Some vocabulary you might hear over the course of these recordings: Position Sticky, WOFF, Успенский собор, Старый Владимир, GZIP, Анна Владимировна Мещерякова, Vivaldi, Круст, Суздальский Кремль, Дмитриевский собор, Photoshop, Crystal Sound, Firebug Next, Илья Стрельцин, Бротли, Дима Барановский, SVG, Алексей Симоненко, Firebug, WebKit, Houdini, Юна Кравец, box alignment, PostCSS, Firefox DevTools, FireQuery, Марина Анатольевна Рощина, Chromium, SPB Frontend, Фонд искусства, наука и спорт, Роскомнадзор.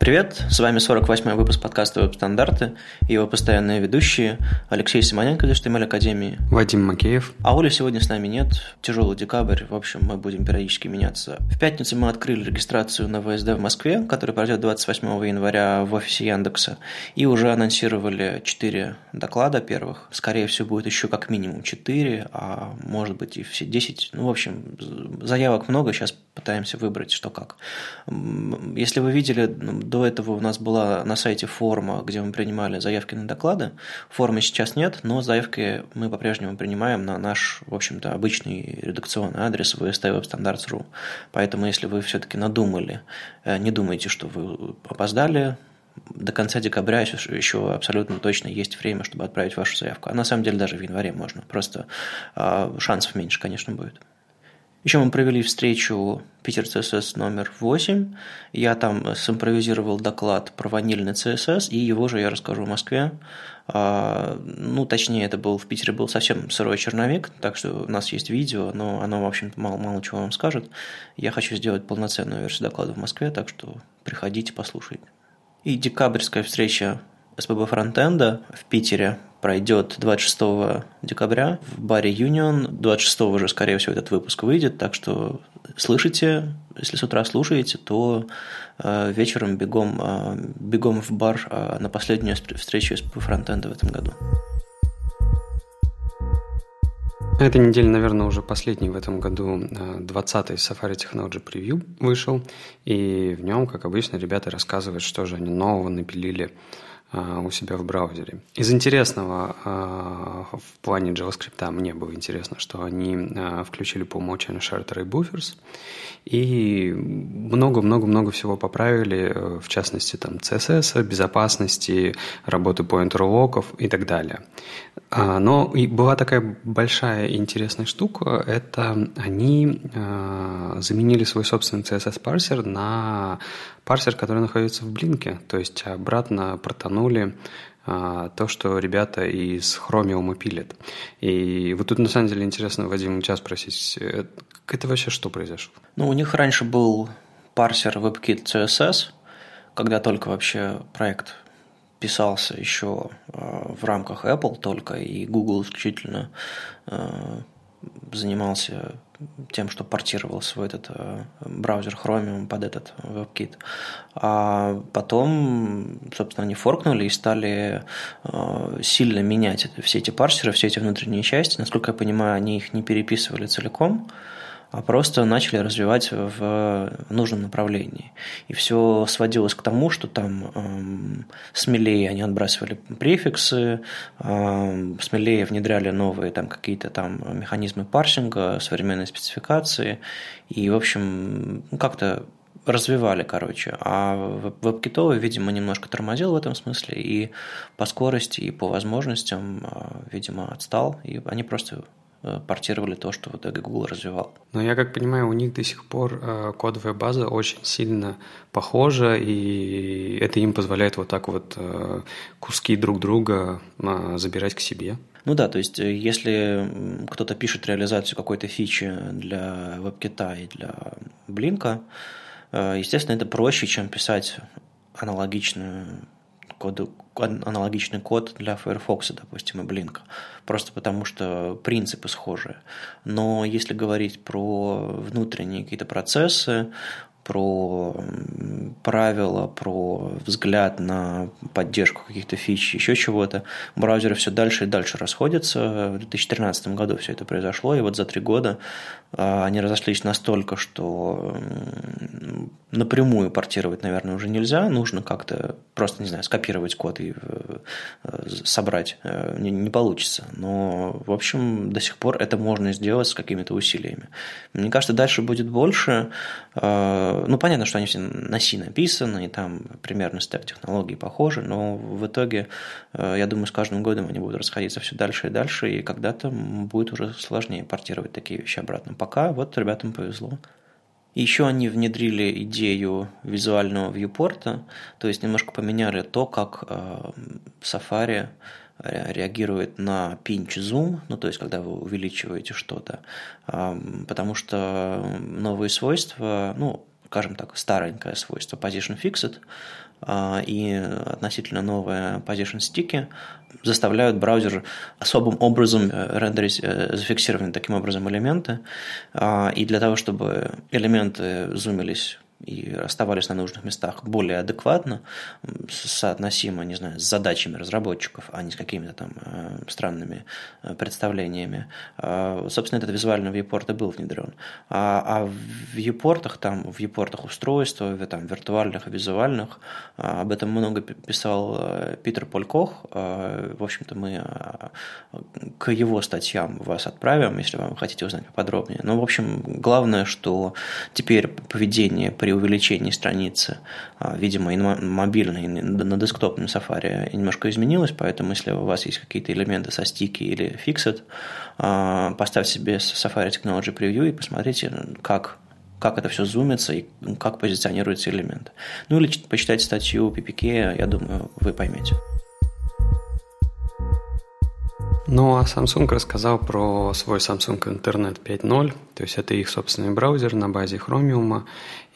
Привет, с вами 48-й выпуск подкаста «Веб-стандарты» и его постоянные ведущие Алексей Симоненко из HTML Академии, Вадим Макеев. А Оли сегодня с нами нет, тяжелый декабрь, в общем, мы будем периодически меняться. В пятницу мы открыли регистрацию на ВСД в Москве, который пройдет 28 января в офисе Яндекса, и уже анонсировали 4 доклада первых. Скорее всего, будет еще как минимум 4, а может быть и все 10. Ну, в общем, заявок много, сейчас пытаемся выбрать что как. Если вы видели... До этого у нас была на сайте форма, где мы принимали заявки на доклады. Формы сейчас нет, но заявки мы по-прежнему принимаем на наш, в общем-то, обычный редакционный адрес www.webstandards.ru. Поэтому, если вы все-таки надумали, не думайте, что вы опоздали, до конца декабря еще абсолютно точно есть время, чтобы отправить вашу заявку. А на самом деле даже в январе можно, просто шансов меньше, конечно, будет. Еще мы провели встречу Питер-CSS номер 8. Я там симпровизировал доклад про ванильный CSS, и его же я расскажу в Москве. Ну, точнее, это был в Питере был совсем сырой черновик, так что у нас есть видео, но оно, в общем-то, мало чего вам скажет. Я хочу сделать полноценную версию доклада в Москве, так что приходите, послушайте. И декабрьская встреча СПБ фронтенда в Питере пройдет 26 декабря в баре Union. 26 уже, скорее всего, этот выпуск выйдет, так что слышите, если с утра слушаете, то вечером бегом в бар на последнюю встречу СПБ фронтенда в этом году. На этой неделе, наверное, уже последний в этом году 20-й Safari Technology Preview вышел, и в нем, как обычно, ребята рассказывают, что же они нового напилили у себя в браузере. Из интересного в плане JavaScript мне было интересно, что они включили по умолчанию shared array buffers и много-много-много всего поправили, в частности там CSS, безопасности, работы поинтер-локов и так далее. Но и была такая большая интересная штука, это они заменили свой собственный CSS-парсер на парсер, который находится в Блинке, то есть обратно протонули то, что ребята из Chromium пилят. И вот тут на самом деле интересно, Вадим, тебя спросить, это вообще что произошло? Ну, у них раньше был парсер WebKit CSS, когда только вообще проект писался еще в рамках Apple только, и Google исключительно занимался тем, что портировал свой этот браузер Chromium под этот WebKit. А потом, собственно, они форкнули и стали сильно менять все эти парсеры, все эти внутренние части. Насколько я понимаю, они их не переписывали целиком, а просто начали развивать в нужном направлении. И все сводилось к тому, что там смелее они отбрасывали префиксы, смелее внедряли новые там, какие-то там механизмы парсинга, современные спецификации, и, в общем, как-то развивали, короче. А WebKit, видимо, немножко тормозил в этом смысле, и по скорости, и по возможностям, видимо, отстал, и они просто... портировали то, что в итоге Google развивал. Но я как понимаю, у них до сих пор кодовая база очень сильно похожа, и это им позволяет вот так вот куски друг друга забирать к себе. Ну да, то есть если кто-то пишет реализацию какой-то фичи для WebKit и для Блинка, естественно, это проще, чем писать аналогичный код для Firefox, допустим, и Блинка, просто потому что принципы схожие. Но если говорить про внутренние какие-то процессы, про правила, про взгляд на поддержку каких-то фич, еще чего-то, браузеры все дальше и дальше расходятся. В 2013 году все это произошло, и вот за 3 года они разошлись настолько, что напрямую портировать, наверное, уже нельзя. Нужно как-то просто, не знаю, скопировать код и собрать. Не получится. Но, в общем, до сих пор это можно сделать с какими-то усилиями. Мне кажется, дальше будет больше. Ну, понятно, что они все на C написаны, и там примерно стек технологий похожи, но в итоге, я думаю, с каждым годом они будут расходиться все дальше и дальше, и когда-то будет уже сложнее портировать такие вещи обратно. Пока вот ребятам повезло. Еще они внедрили идею визуального вьюпорта, то есть немножко поменяли то, как Safari реагирует на pinch-zoom, ну, то есть, когда вы увеличиваете что-то, потому что новые свойства, ну, скажем так, старенькое свойство position fixed и относительно новое position sticky заставляют браузер особым образом рендерить зафиксированные таким образом элементы. И для того, чтобы элементы зумились и оставались на нужных местах более адекватно, соотносимо, не знаю, с задачами разработчиков, а не с какими-то там странными представлениями. Собственно, этот визуальный viewport и был внедрен. А в viewport'ах, там, в viewport'ах устройства, там, виртуальных и визуальных, об этом много писал Питер-Пауль Кох. В общем-то, мы к его статьям вас отправим, если вам хотите узнать поподробнее. Но, в общем, главное, что теперь поведение при увеличении страницы, видимо, и на мобильной, и на десктопном Safari немножко изменилось, поэтому если у вас есть какие-то элементы со стики или fixed, поставьте себе Safari Technology Preview и посмотрите, как это все зумится и как позиционируются элементы. Ну или почитайте статью PPK, я думаю, вы поймете. Ну, а Samsung рассказал про свой Samsung Internet 5.0, то есть это их собственный браузер на базе Chromium,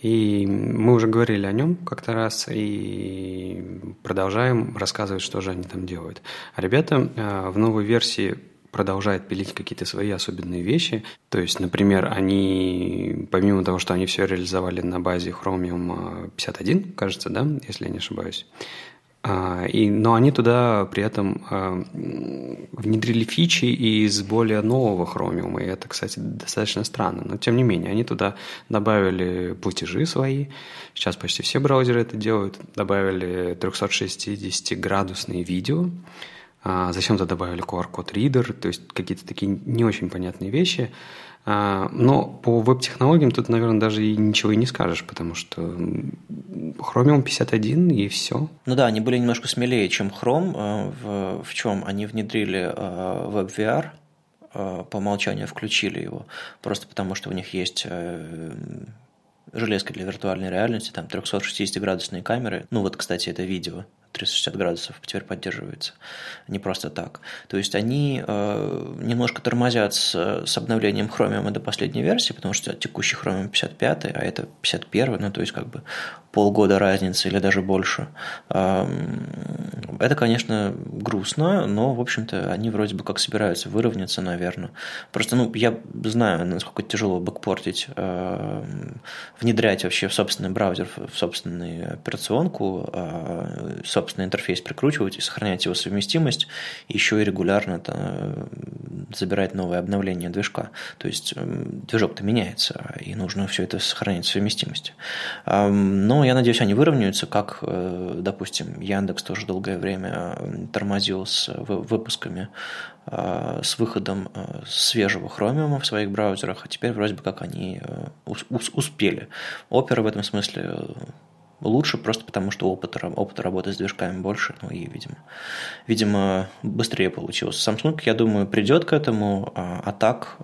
и мы уже говорили о нем как-то раз, и продолжаем рассказывать, что же они там делают. А ребята в новой версии продолжают пилить какие-то свои особенные вещи, то есть, например, они, помимо того, что они все реализовали на базе Chromium 51, кажется, да, если я не ошибаюсь, но они туда при этом внедрили фичи из более нового Chromium, и это, кстати, достаточно странно, но тем не менее, они туда добавили платежи свои, сейчас почти все браузеры это делают, добавили 360-градусные видео, зачем-то добавили QR-код ридер, то есть какие-то такие не очень понятные вещи. Но по веб-технологиям тут, наверное, даже и ничего и не скажешь, потому что Chromium 51 и все. Ну да, они были немножко смелее, чем Chrome, в чем они внедрили WebVR, по умолчанию включили его, просто потому что у них есть железка для виртуальной реальности, там 360-градусные камеры, ну вот, кстати, это видео, 360 градусов теперь поддерживается, не просто так. То есть они немножко тормозят с обновлением Chromium до последней версии, потому что текущий Chromium 55, а это 51, ну то есть как бы полгода разницы или даже больше. Это, конечно, грустно, но, в общем-то, они вроде бы как собираются выровняться, наверное. Просто, ну, я знаю, насколько тяжело бэкпортить, внедрять вообще в собственный браузер, в собственную операционку, собственный интерфейс прикручивать и сохранять его совместимость, еще и регулярно забирать новые обновления движка. То есть движок-то меняется, и нужно все это сохранять в совместимости. Но я надеюсь, они выровняются, как, допустим, Яндекс тоже долгое время тормозил с выпусками, с выходом свежего Chromium в своих браузерах, а теперь вроде бы как они успели. Opera в этом смысле лучше, просто потому что опыт работы с движками больше, ну и, видимо, быстрее получилось. Samsung, я думаю, придет к этому, а так,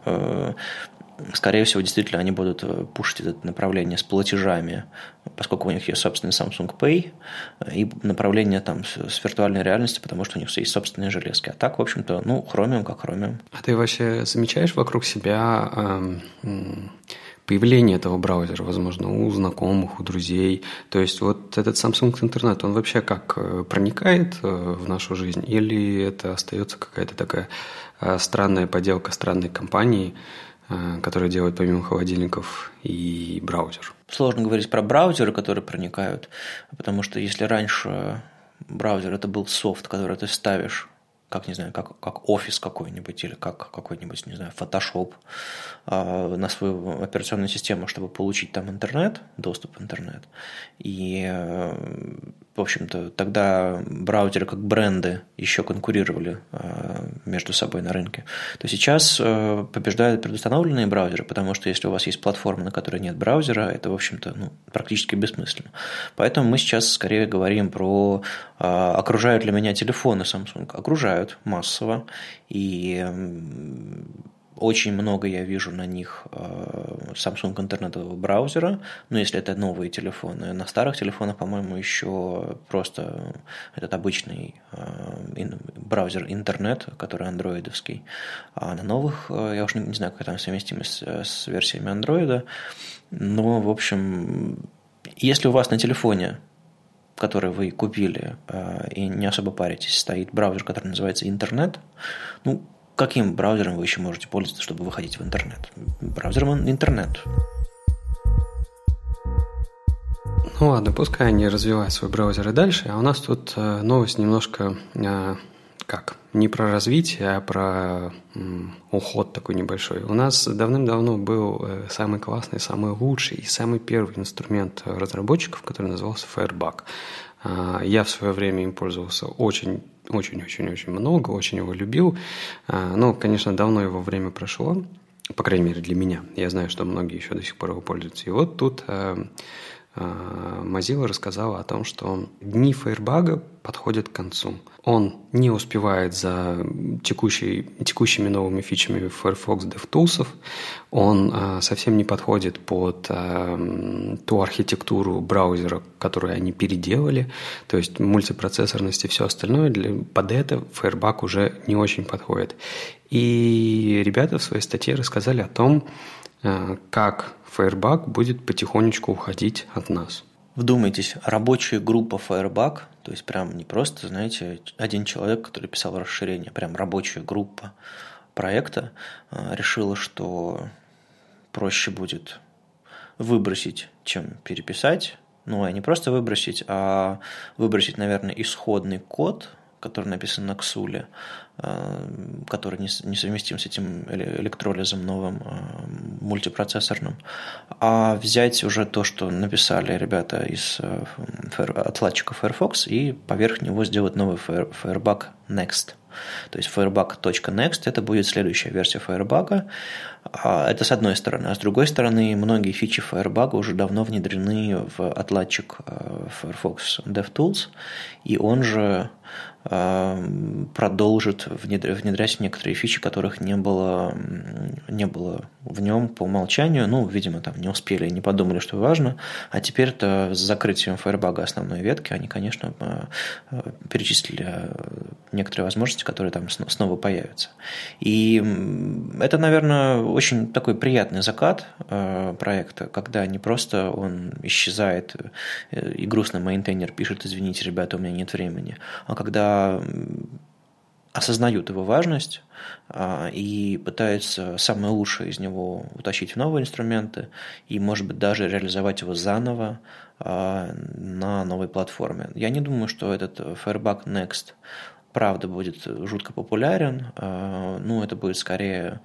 скорее всего, действительно, они будут пушить это направление с платежами, поскольку у них есть собственный Samsung Pay, и направление там с виртуальной реальностью, потому что у них есть собственные железки. А так, в общем-то, ну, Chromium как Chromium. А ты вообще замечаешь вокруг себя появление этого браузера, возможно, у знакомых, у друзей. То есть вот этот Samsung Internet, он вообще как проникает в нашу жизнь? Или это остается какая-то такая странная поделка странной компании, которая делает помимо холодильников и браузер? Сложно говорить про браузеры, которые проникают, потому что если раньше браузер – это был софт, который ты ставишь, как, не знаю, как офис какой-нибудь или как какой-нибудь, не знаю, Photoshop на свою операционную систему, чтобы получить там интернет, доступ в интернет. И, в общем-то, тогда браузеры как бренды еще конкурировали между собой на рынке. То сейчас побеждают предустановленные браузеры, потому что если у вас есть платформа, на которой нет браузера, это, в общем-то, ну, практически бессмысленно. Поэтому мы сейчас скорее говорим про окружают ли меня телефоны Samsung. Окружают массово, и Очень много я вижу на них Samsung Internet браузера, но если это новые телефоны. На старых телефонах, по-моему, еще просто этот обычный браузер интернет, который андроидовский. А на новых, я уж не знаю, какая там совместимость с версиями андроида, но, в общем, если у вас на телефоне, который вы купили, и не особо паритесь, стоит браузер, который называется интернет, ну, каким браузером вы еще можете пользоваться, чтобы выходить в интернет? Браузером интернет. Ну ладно, пускай они развивают свой браузер и дальше. А у нас тут новость немножко не про развитие, а про уход такой небольшой. У нас давным-давно был самый классный, самый лучший и самый первый инструмент разработчиков, который назывался Firebug. Я в свое время им пользовался очень-очень-очень много, очень его любил. Но, конечно, давно его время прошло, по крайней мере для меня. Я знаю, что многие еще до сих пор его пользуются. И вот тут Mozilla рассказала о том, что дни Firebug подходят к концу. Он не успевает за текущими новыми фичами Firefox DevTools. Он совсем не подходит под ту архитектуру браузера, которую они переделали. То есть мультипроцессорность и все остальное. Под это Firebug уже не очень подходит. И ребята в своей статье рассказали о том, как Firebug будет потихонечку уходить от нас. Вдумайтесь, рабочая группа Firebug, то есть прям не просто, знаете, один человек, который писал расширение, прям рабочая группа проекта решила, что проще будет выбросить, чем переписать. Ну, и не просто выбросить, а выбросить, наверное, исходный код, который написан на ксуле, который несовместим с этим электролизом новым мультипроцессорным, а взять уже то, что написали ребята из отладчика Firefox, и поверх него сделать новый Firebug Next. То есть Firebug.next – это будет следующая версия Firebug. Это с одной стороны. А с другой стороны, многие фичи Firebug уже давно внедрены в отладчик Firefox DevTools, и он же продолжит внедрять некоторые фичи, которых не было в нем по умолчанию. Ну, видимо, там не успели, не подумали, что важно. А теперь-то с закрытием Firebug основной ветки они, конечно, перечислили некоторые возможности, которые там снова появятся. И это, наверное, очень такой приятный закат проекта, когда не просто он исчезает и грустно мейнтейнер пишет: извините, ребята, у меня нет времени, а когда осознают его важность и пытаются самое лучшее из него утащить в новые инструменты и, может быть, даже реализовать его заново на новой платформе. Я не думаю, что этот Firebug Next правда будет жутко популярен. Ну, это будет скорее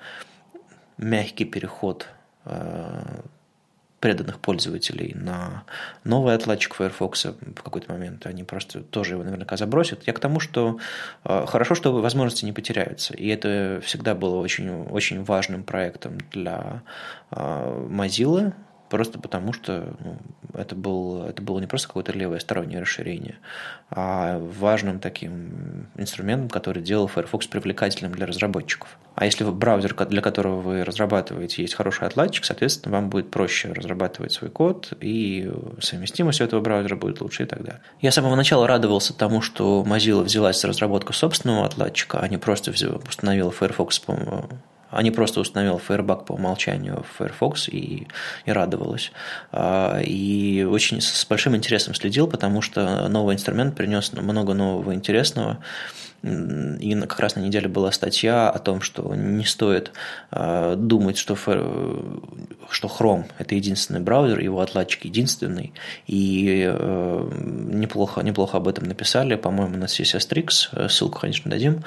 мягкий переход преданных пользователей на новый отладчик Firefox в какой-то момент. Они просто тоже его наверняка забросят. Я к тому, что хорошо, что возможности не потеряются. И это всегда было очень, очень важным проектом для Mozilla, просто потому что это было не просто какое-то левое стороннее расширение, а важным таким инструментом, который делал Firefox привлекательным для разработчиков. А если браузер, для которого вы разрабатываете, есть хороший отладчик, соответственно, вам будет проще разрабатывать свой код, и совместимость у этого браузера будет лучше и так далее. Я с самого начала радовался тому, что Mozilla взялась за разработку собственного отладчика, а не просто установила Firefox, по-моему, они просто установили Firebug по умолчанию в Firefox и радовалась. И очень с большим интересом следил, потому что новый инструмент принес много нового интересного. И как раз на неделе была статья о том, что не стоит думать, что Chrome – это единственный браузер, его отладчик единственный. И неплохо об этом написали, по-моему, на CSS Tricks, ссылку, конечно, дадим.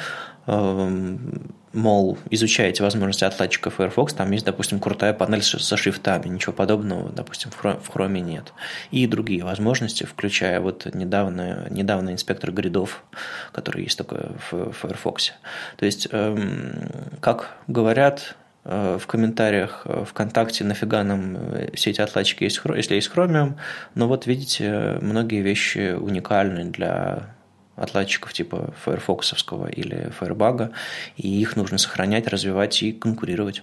Мол, изучаете возможности отладчика Firefox, там есть, допустим, крутая панель со шрифтами, ничего подобного, допустим, в Chrome нет. И другие возможности, включая вот недавно инспектор гридов, который есть только в Firefox. То есть, как говорят в комментариях ВКонтакте, нафига нам все эти отладчики, если есть Chromium, но вот видите, многие вещи уникальны для отладчиков типа Firefox'овского или Firebug'а, и их нужно сохранять, развивать и конкурировать.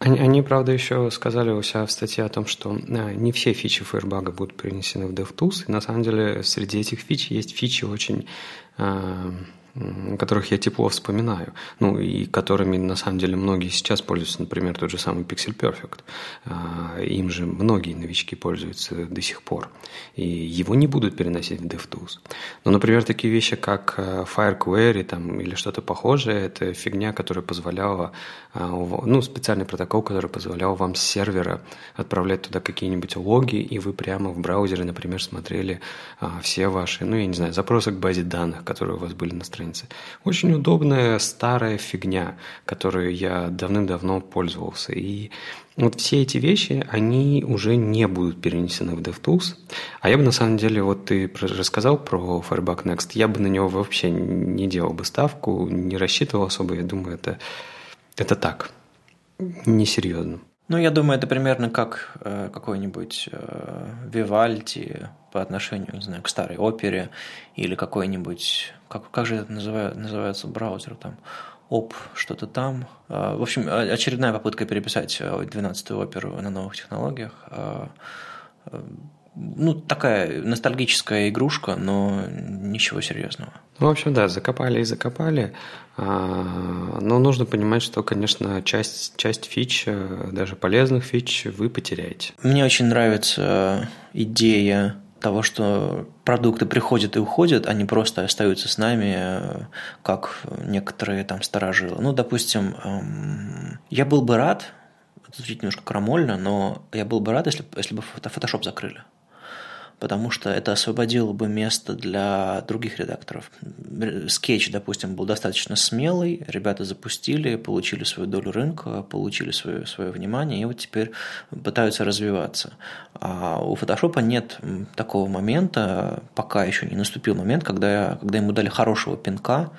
Они, правда, еще сказали у себя в статье о том, что не все фичи Firebug'а будут перенесены в DevTools, и на самом деле среди этих фич есть фичи очень... которых я тепло вспоминаю, ну и которыми на самом деле многие сейчас пользуются, например, тот же самый Pixel Perfect. Им же многие новички пользуются до сих пор, и его не будут переносить в DevTools. Но, например, такие вещи, как FireQuery там, или что-то похожее, это фигня, которая позволяла, ну, специальный протокол, который позволял вам с сервера отправлять туда какие-нибудь логи, и вы прямо в браузере, например, смотрели все ваши, ну, я не знаю, запросы к базе данных, которые у вас были на странице. Очень удобная старая фигня, которую я давным-давно пользовался. И вот все эти вещи, они уже не будут перенесены в DevTools. А я бы на самом деле, вот ты рассказал про Firebug Next, я бы на него вообще не делал бы ставку, не рассчитывал особо. Я думаю, это так, несерьезно. Ну, я думаю, это примерно как какой-нибудь Вивальди по отношению, не знаю, к старой опере или какой-нибудь, как же это называется браузер там, оп, что-то там. В общем, очередная попытка переписать 12-ю оперу на новых технологиях. Ну, такая ностальгическая игрушка, но ничего серьезного. В общем, да, закопали и закопали. Но нужно понимать, что, конечно, часть фич, даже полезных фич, вы потеряете. Мне очень нравится идея того, что продукты приходят и уходят, они просто остаются с нами, как некоторые там старожилы. Ну, допустим, я был бы рад, звучит немножко крамольно, но я был бы рад, если бы Photoshop закрыли, потому что это освободило бы место для других редакторов. Sketch, допустим, был достаточно смелый, ребята запустили, получили свою долю рынка, получили свое внимание, и вот теперь пытаются развиваться. А у Photoshop нет такого момента, пока еще не наступил момент, когда ему дали хорошего пинка,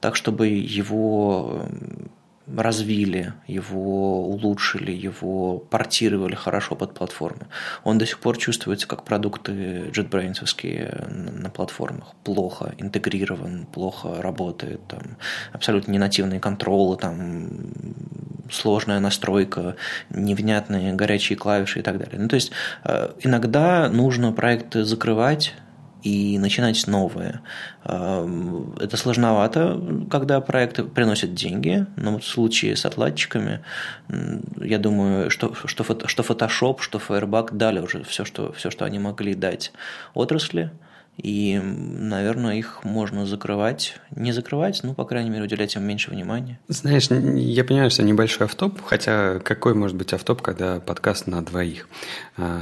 так, чтобы его... развили, его улучшили, его портировали хорошо под платформу. Он до сих пор чувствуется как продукты JetBrains-овские на платформах. Плохо интегрирован, плохо работает, там, абсолютно ненативные контролы, там, сложная настройка, невнятные горячие клавиши и так далее. Ну, то есть иногда нужно проекты закрывать и начинать новые. Это сложновато, когда проекты приносят деньги, но в случае с отладчиками, я думаю, что Photoshop, что Firebug дали уже все, что они могли дать отрасли, и, наверное, их можно закрывать. Не закрывать, ну, по крайней мере, уделять им меньше внимания. Знаешь, я понимаю, что небольшой автоп, хотя какой может быть автоп, когда подкаст на двоих?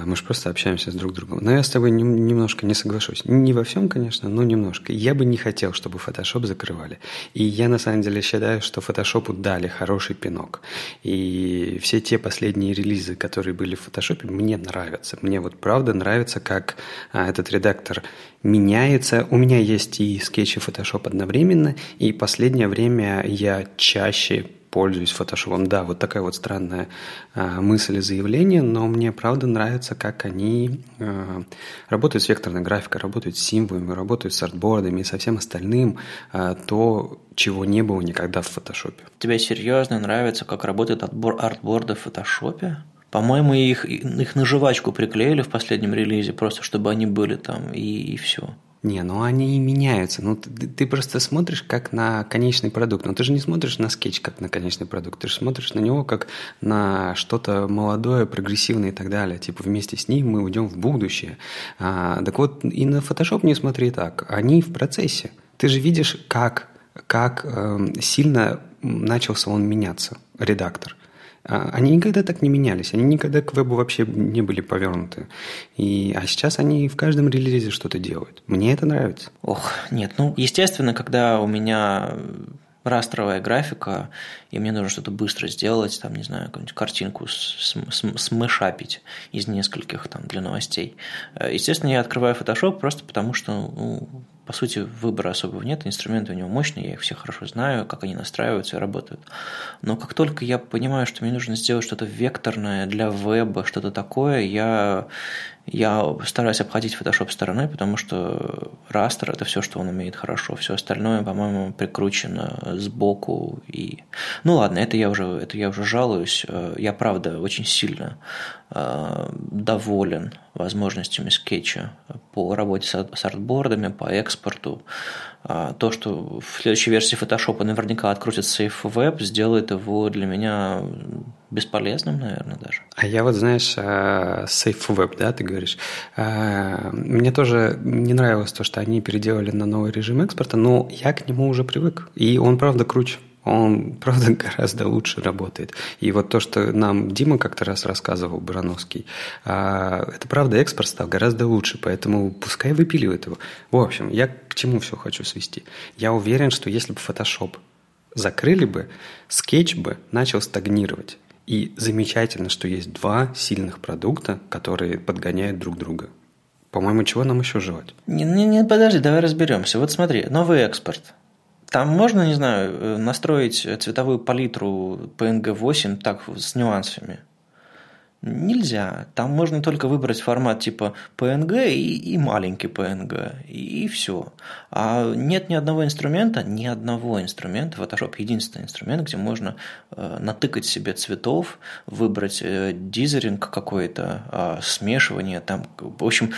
Мы же просто общаемся с друг другом. Но я с тобой немножко не соглашусь. Не во всем, конечно, но немножко. Я бы не хотел, чтобы Photoshop закрывали. И я, на самом деле, считаю, что Photoshop дали хороший пинок. И все те последние релизы, которые были в Photoshop, мне нравятся. Мне вот правда нравится, как этот редактор... меняется. У меня есть и Sketch, и Photoshop одновременно, и последнее время я чаще пользуюсь Photoshop. Да, вот такая вот странная мысль и заявление, но мне правда нравится, как они работают с векторной графикой, работают с символами, работают с артбордами и со всем остальным, то, чего не было никогда в Photoshop. Тебе серьезно нравится, как работает отбор артбордов в Photoshop? По-моему, их на жвачку приклеили в последнем релизе, просто чтобы они были там, и все. Не, ну они и меняются. Ну, ты просто смотришь как на конечный продукт. Но ты же не смотришь на скетч как на конечный продукт. Ты же смотришь на него как на что-то молодое, прогрессивное и так далее. Типа вместе с ним мы уйдем в будущее. Так вот, и на Photoshop не смотри так. Они в процессе. Ты же видишь, как сильно начался он меняться, редактор. Они никогда так не менялись, они никогда к вебу вообще не были повернуты. А сейчас они в каждом релизе что-то делают. Мне это нравится. Ох, нет, ну, естественно, когда у меня растровая графика, и мне нужно что-то быстро сделать, там, не знаю, какую-нибудь картинку смешапить из нескольких там для новостей. Естественно, я открываю Photoshop просто потому, что... по сути, выбора особого нет, инструменты у него мощные, я их все хорошо знаю, как они настраиваются и работают. Но как только я понимаю, что мне нужно сделать что-то векторное для веба, что-то такое, я Я стараюсь обходить Photoshop стороной, потому что растер – это все, что он умеет хорошо. Все остальное, по-моему, прикручено сбоку. И... Ну ладно, это я уже жалуюсь. Я, правда, очень сильно доволен возможностями скетча по работе с артбордами, по экспорту. То, что в следующей версии Photoshop наверняка открутит Safe Web, сделает его для меня бесполезным, наверное, даже. А я вот, знаешь, Safe Web, да, ты говоришь. Мне тоже не нравилось то, что они переделали на новый режим экспорта, но я к нему уже привык. И он, правда, круче. Он, правда, гораздо лучше работает. И вот то, что нам Дима как-то раз рассказывал, Барановский, это, правда, экспорт стал гораздо лучше, поэтому пускай выпиливает его. В общем, я к чему все хочу свести. Я уверен, что если бы Photoshop закрыли бы, скетч бы начал стагнировать. И замечательно, что есть два сильных продукта, которые подгоняют друг друга. По-моему, чего нам еще желать? Нет, подожди, давай разберемся. Вот смотри, новый экспорт. Там можно, не знаю, настроить цветовую палитру PNG-8 так с нюансами? Нельзя. Там можно только выбрать формат типа PNG и маленький PNG, и все. А нет ни одного инструмента. Photoshop – единственный инструмент, где можно натыкать себе цветов, выбрать дизеринг какой-то, смешивание. Там, в общем,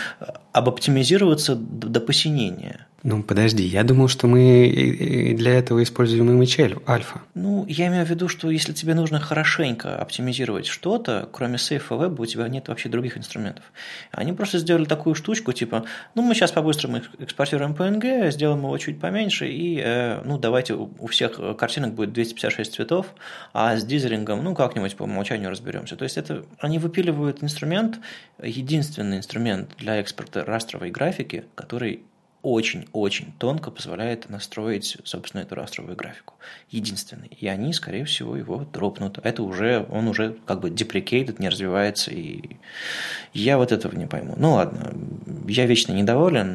обоптимизироваться до посинения. Ну, подожди, я думал, что мы для этого используем MHL, альфа. Ну, я имею в виду, что если тебе нужно хорошенько оптимизировать что-то, кроме Safe Web, у тебя нет вообще других инструментов. Они просто сделали такую штучку, типа, ну, мы сейчас по-быстрому экспортируем PNG, сделаем его чуть поменьше, и, ну, давайте у всех картинок будет 256 цветов, а с дизерингом, ну, как-нибудь по умолчанию разберемся. То есть, это они выпиливают инструмент, единственный инструмент для экспорта растровой графики, который... очень-очень тонко позволяет настроить, собственно, эту растровую графику. Единственный. И они, скорее всего, его дропнут. Это уже, он уже как бы деприкейтед, не развивается, и я вот этого не пойму. Ну, ладно, я вечно недоволен.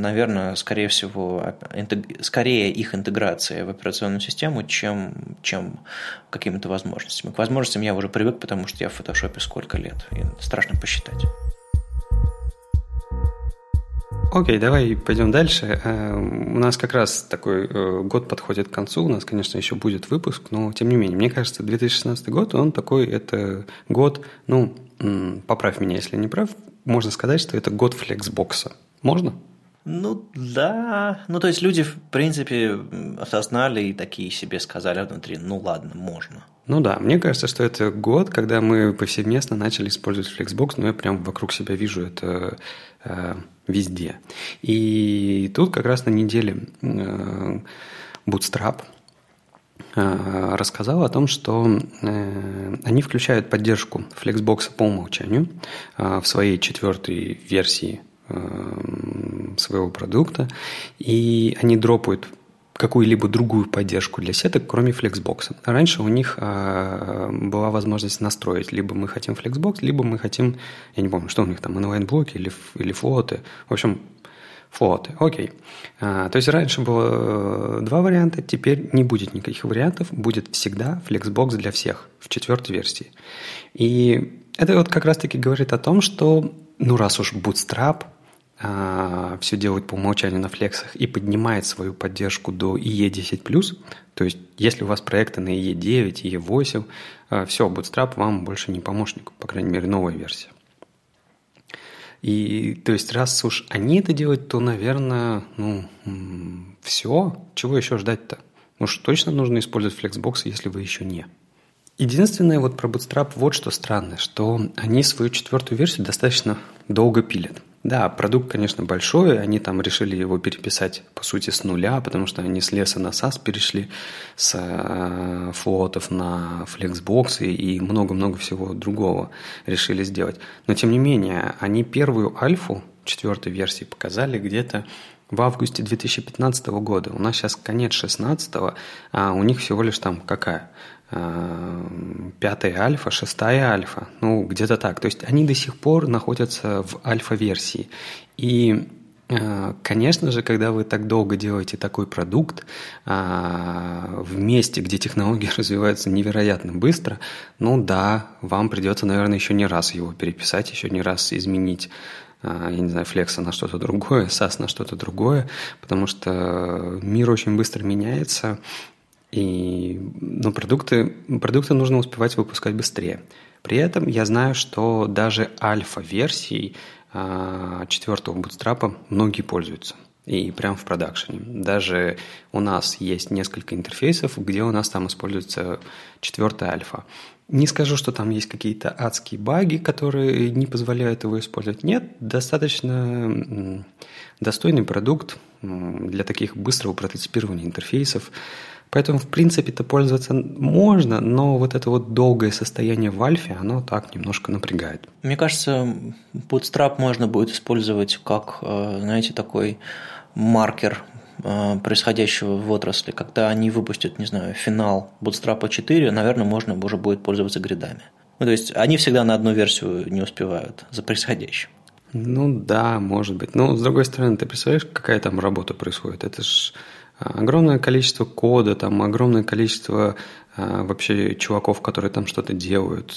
Наверное, скорее всего, скорее их интеграция в операционную систему, чем какими-то возможностями. К возможностям я уже привык, потому что я в Photoshop сколько лет. И страшно посчитать. Окей, давай пойдем дальше. У нас как раз такой год подходит к концу. У нас, конечно, еще будет выпуск, но тем не менее, мне кажется, 2016 год, он такой, это год, ну, поправь меня, если не прав, можно сказать, что это год флексбокса. Можно? Ну, да. Ну, то есть, люди, в принципе, осознали и такие себе сказали внутри, ну, ладно, можно. Ну да, мне кажется, что это год, когда мы повсеместно начали использовать Flexbox, но я прям вокруг себя вижу это везде. И тут как раз на неделе Bootstrap рассказал о том, что они включают поддержку Flexbox по умолчанию в своей 4-й версии своего продукта, и они дропают какую-либо другую поддержку для сеток, кроме Flexbox. Раньше у них была возможность настроить либо мы хотим Flexbox, либо мы хотим, я не помню, что у них там, инлайн-блоки или флоты. В общем, флоты, окей. То есть раньше было два варианта, теперь не будет никаких вариантов, будет всегда Flexbox для всех в 4-й версии. И это вот как раз-таки говорит о том, что, ну раз уж Bootstrap все делает по умолчанию на флексах и поднимает свою поддержку до IE10+, то есть если у вас проекты на IE9, IE8, все, Bootstrap вам больше не помощник, по крайней мере, новая версия. И то есть раз уж они это делают, то, наверное, ну, все, чего еще ждать-то? Уж точно нужно использовать Flexbox, если вы еще не. Единственное вот про Bootstrap вот что странное, что они свою 4-ю версию достаточно долго пилят. Да, продукт, конечно, большой, они там решили его переписать, по сути, с нуля, потому что они с леса на SAS перешли, с флотов на Flexbox и много-много всего другого решили сделать. Но, тем не менее, они первую альфу 4-й версии показали где-то в августе 2015 года. У нас сейчас конец 16-го, а у них всего лишь там какая? 5-я альфа, 6-я альфа, ну, где-то так. То есть, они до сих пор находятся в альфа-версии. И Конечно же, когда вы так долго делаете такой продукт в месте, где технологии развиваются невероятно быстро, ну да, вам придется, наверное, еще не раз его переписать, еще не раз изменить, я не знаю, флекса на что-то другое, SAS на что-то другое, потому что мир очень быстро меняется, и ну, продукты нужно успевать выпускать быстрее. При этом я знаю, что даже альфа-версии четвертого Bootstrap многие пользуются. И прям в продакшене. Даже у нас есть несколько интерфейсов, где у нас там используется четвертая альфа. Не скажу, что там есть какие-то адские баги, которые не позволяют его использовать. Нет, достаточно достойный продукт для таких быстрого прототипирования интерфейсов. Поэтому, в принципе-то, пользоваться можно, но вот это вот долгое состояние в альфе, оно так немножко напрягает. Мне кажется, Bootstrap можно будет использовать как, знаете, такой маркер происходящего в отрасли. Когда они выпустят, не знаю, финал Bootstrap 4, наверное, можно уже будет пользоваться гридами. Ну, то есть, они всегда на одну версию не успевают за происходящим. Ну да, может быть. Но, с другой стороны, ты представляешь, какая там работа происходит? Это ж огромное количество кода, там огромное количество вообще чуваков, которые там что-то делают.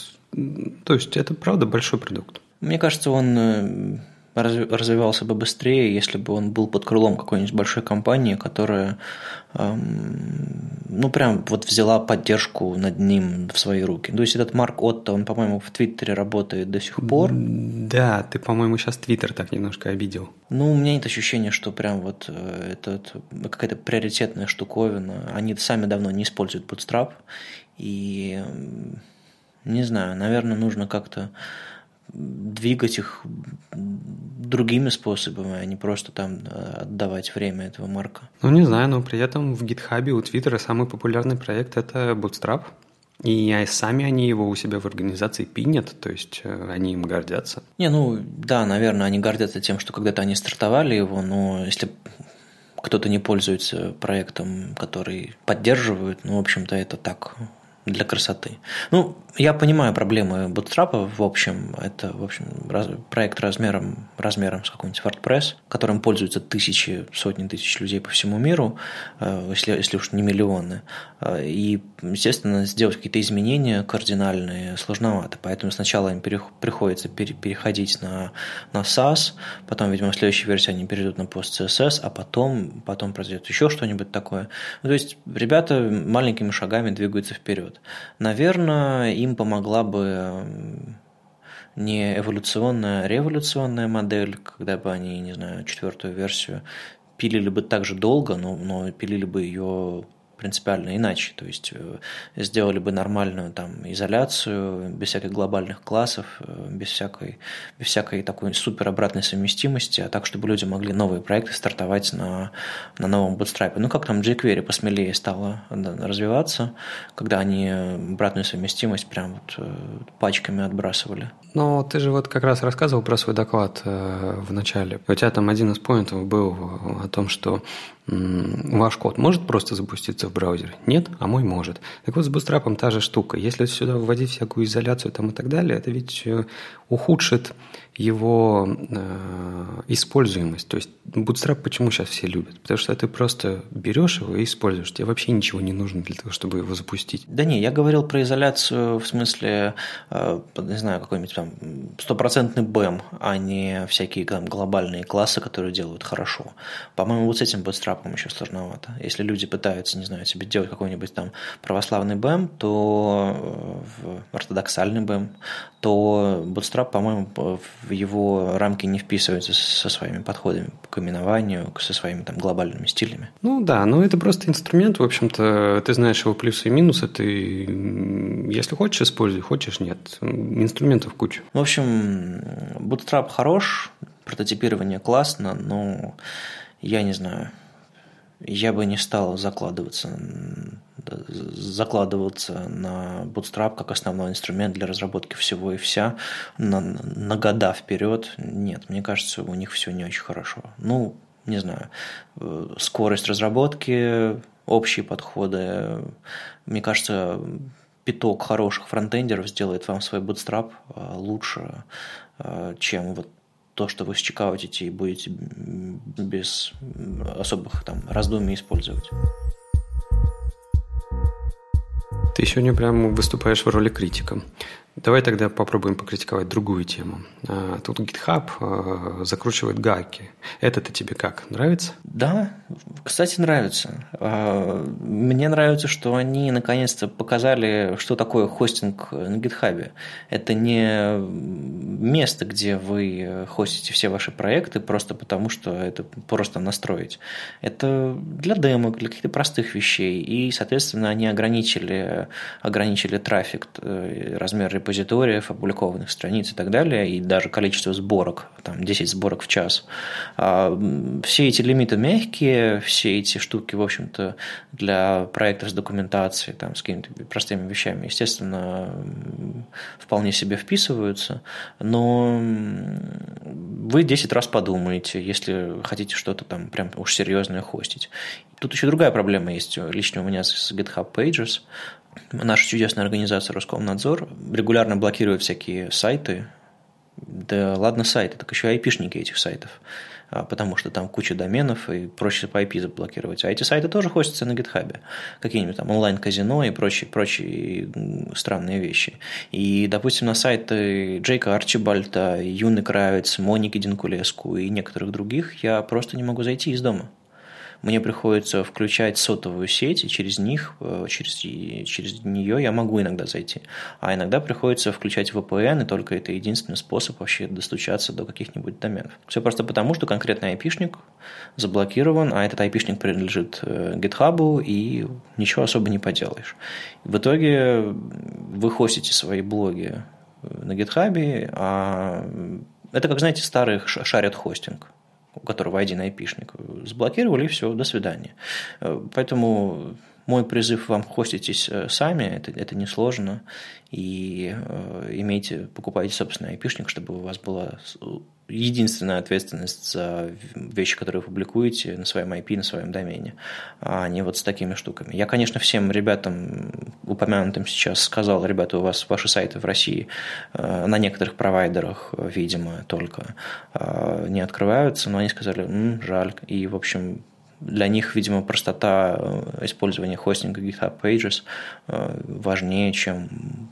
То есть это правда большой продукт. Мне кажется, он развивался бы быстрее, если бы он был под крылом какой-нибудь большой компании, которая ну прям вот взяла поддержку над ним в свои руки. То есть этот Марк Отто, он, по-моему, в Твиттере работает до сих пор. Да, ты, по-моему, сейчас Твиттер так немножко обидел. Ну, у меня нет ощущения, что прям вот это какая-то приоритетная штуковина. Они сами давно не используют Bootstrap. И не знаю, наверное, нужно как-то двигать их другими способами, а не просто там отдавать время этого марка. Ну, не знаю, но при этом в GitHub у Твиттера самый популярный проект – это Bootstrap, и сами они его у себя в организации пинят, то есть они им гордятся. Не, ну, да, наверное, они гордятся тем, что когда-то они стартовали его, но если кто-то не пользуется проектом, который поддерживают, ну, в общем-то, это так, для красоты. Ну, я понимаю проблемы Bootstrap, в общем, это, в общем, проект размером с какой-нибудь WordPress, которым пользуются тысячи, сотни тысяч людей по всему миру, если уж не миллионы. И, естественно, сделать какие-то изменения кардинальные сложновато, поэтому сначала им приходится переходить на SAS, потом, видимо, в следующей версии они перейдут на postcss, а потом произойдет еще что-нибудь такое. Ну, то есть, ребята маленькими шагами двигаются вперед. Наверное, им помогла бы не эволюционная, а революционная модель, когда бы они, не знаю, четвертую версию пилили бы так же долго, но пилили бы ее принципиально иначе, то есть сделали бы нормальную там изоляцию, без всяких глобальных классов, без всякой такой супер обратной совместимости, а так, чтобы люди могли новые проекты стартовать на новом Bootstrap. Ну, как там jQuery посмелее стало развиваться, когда они обратную совместимость прям вот пачками отбрасывали. Но ты же вот как раз рассказывал про свой доклад в начале. У тебя там один из поинтов был о том, что ваш код может просто запуститься в браузере? Нет, а мой может. Так вот, с Bootstrap'ом та же штука. Если сюда вводить всякую изоляцию там и так далее, это ведь ухудшит его используемость. То есть Bootstrap почему сейчас все любят? Потому что ты просто берешь его и используешь. Тебе вообще ничего не нужно для того, чтобы его запустить. Да не, я говорил про изоляцию в смысле, не знаю, какой-нибудь там 100% BEM, а не всякие там глобальные классы, которые делают хорошо. По-моему, вот с этим Bootstrap еще сложновато. Если люди пытаются, не знаю, себе делать какой-нибудь там православный BEM, то ортодоксальный BEM, то Bootstrap, по-моему, в его рамки не вписывается со своими подходами к именованию, со своими там глобальными стилями. Ну да, но это просто инструмент, в общем-то, ты знаешь его плюсы и минусы, ты, если хочешь, используй, хочешь, нет. Инструментов куча. В общем, Bootstrap хорош, прототипирование классно, но я не знаю. Я бы не стал закладываться на Bootstrap как основной инструмент для разработки всего и вся на года вперед. Нет, мне кажется, у них все не очень хорошо. Ну, не знаю, скорость разработки, общие подходы. Мне кажется, пяток хороших фронтендеров сделает вам свой Bootstrap лучше, чем вот то, что вы счекаутите и будете без особых там раздумий использовать. Ты сегодня прям выступаешь в роли критика. Давай тогда попробуем покритиковать другую тему. Тут GitHub закручивает гайки. Это-то тебе как? Нравится? Да, кстати, нравится. Мне нравится, что они наконец-то показали, что такое хостинг на GitHub. Это не место, где вы хостите все ваши проекты просто потому, что это просто настроить. Это для демок, для каких-то простых вещей. И, соответственно, они ограничили трафик, размер репозиториев, опубликованных страниц и так далее, и даже количество сборок, там 10 сборок в час. Все эти лимиты мягкие, все эти штуки, в общем-то, для проектов с документацией, там, с какими-то простыми вещами, естественно, вполне себе вписываются, но вы 10 раз подумаете, если хотите что-то там прям уж серьезное хостить. Тут еще другая проблема есть лично у меня с GitHub Pages. Наша чудесная организация Роскомнадзор регулярно блокирует всякие сайты. Да ладно сайты, так еще и IP-шники этих сайтов, потому что там куча доменов и проще по IP заблокировать. А эти сайты тоже хостятся на GitHub. Какие-нибудь там онлайн-казино и прочие странные вещи. И, допустим, на сайты Джейка Арчибальда, Юны Кравец, Моники Динкулеску и некоторых других я просто не могу зайти из дома. Мне приходится включать сотовую сеть, и через нее я могу иногда зайти. А иногда приходится включать VPN, и только это единственный способ вообще достучаться до каких-нибудь доменов. Все просто потому, что конкретный IP-шник заблокирован, а этот IP-шник принадлежит GitHub, и ничего особо не поделаешь. В итоге вы хостите свои блоги на GitHub, а это, как знаете, старый shared хостинг, у которого один IP-шник, заблокировали, и все, до свидания. Поэтому мой призыв вам: хоститесь сами, это несложно, и покупайте собственный IP-шник, чтобы у вас была единственная ответственность за вещи, которые вы публикуете на своем IP, на своем домене, а не вот с такими штуками. Я, конечно, всем ребятам, упомянутым сейчас, сказал: ребята, у вас ваши сайты в России на некоторых провайдерах, видимо, только не открываются, но они сказали: жаль. И, в общем, для них, видимо, простота использования хостинга GitHub Pages важнее, чем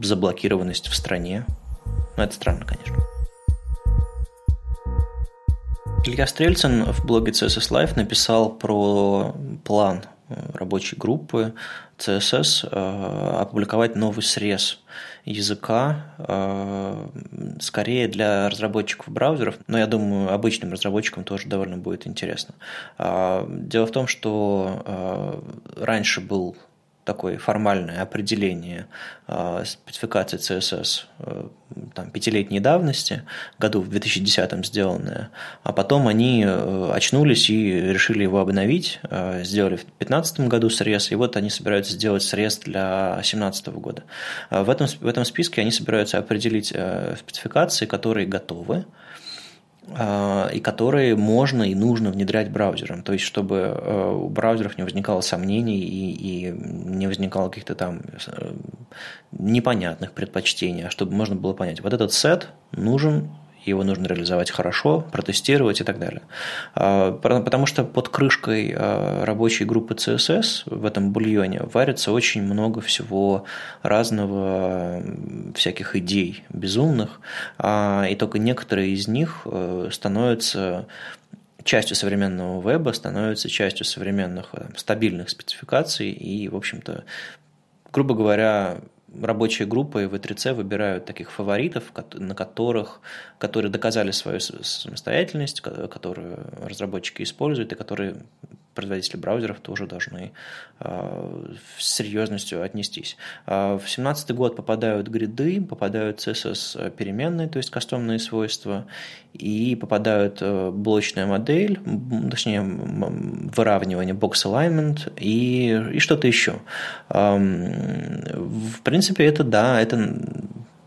заблокированность в стране. Но это странно, конечно. Илья Стрельцин в блоге CSS Live написал про план рабочей группы CSS опубликовать новый срез языка, скорее для разработчиков браузеров, но я думаю, обычным разработчикам тоже довольно будет интересно. Дело в том, что раньше был такое формальное определение спецификации CSS там, пятилетней давности, году в 2010-м сделанное, а потом они очнулись и решили его обновить, сделали в 2015 году срез, и вот они собираются сделать срез для 2017 года. В этом списке они собираются определить спецификации, которые готовы, и которые можно и нужно внедрять браузером, то есть чтобы у браузеров не возникало сомнений и не возникало каких-то там непонятных предпочтений, а чтобы можно было понять, вот этот сет нужен, его нужно реализовать хорошо, протестировать и так далее. Потому что под крышкой рабочей группы CSS в этом бульоне варится очень много всего разного, всяких идей безумных, и только некоторые из них становятся частью современного веба, становятся частью современных стабильных спецификаций и, в общем-то, грубо говоря, рабочие группы и W3C выбирают таких фаворитов, которые доказали свою самостоятельность, которые разработчики используют и которые производители браузеров тоже должны с серьезностью отнестись. В 2017 год попадают гриды, попадают CSS-переменные, то есть кастомные свойства, и попадают блочная модель, точнее выравнивание, box alignment и что-то еще. В принципе, это да, это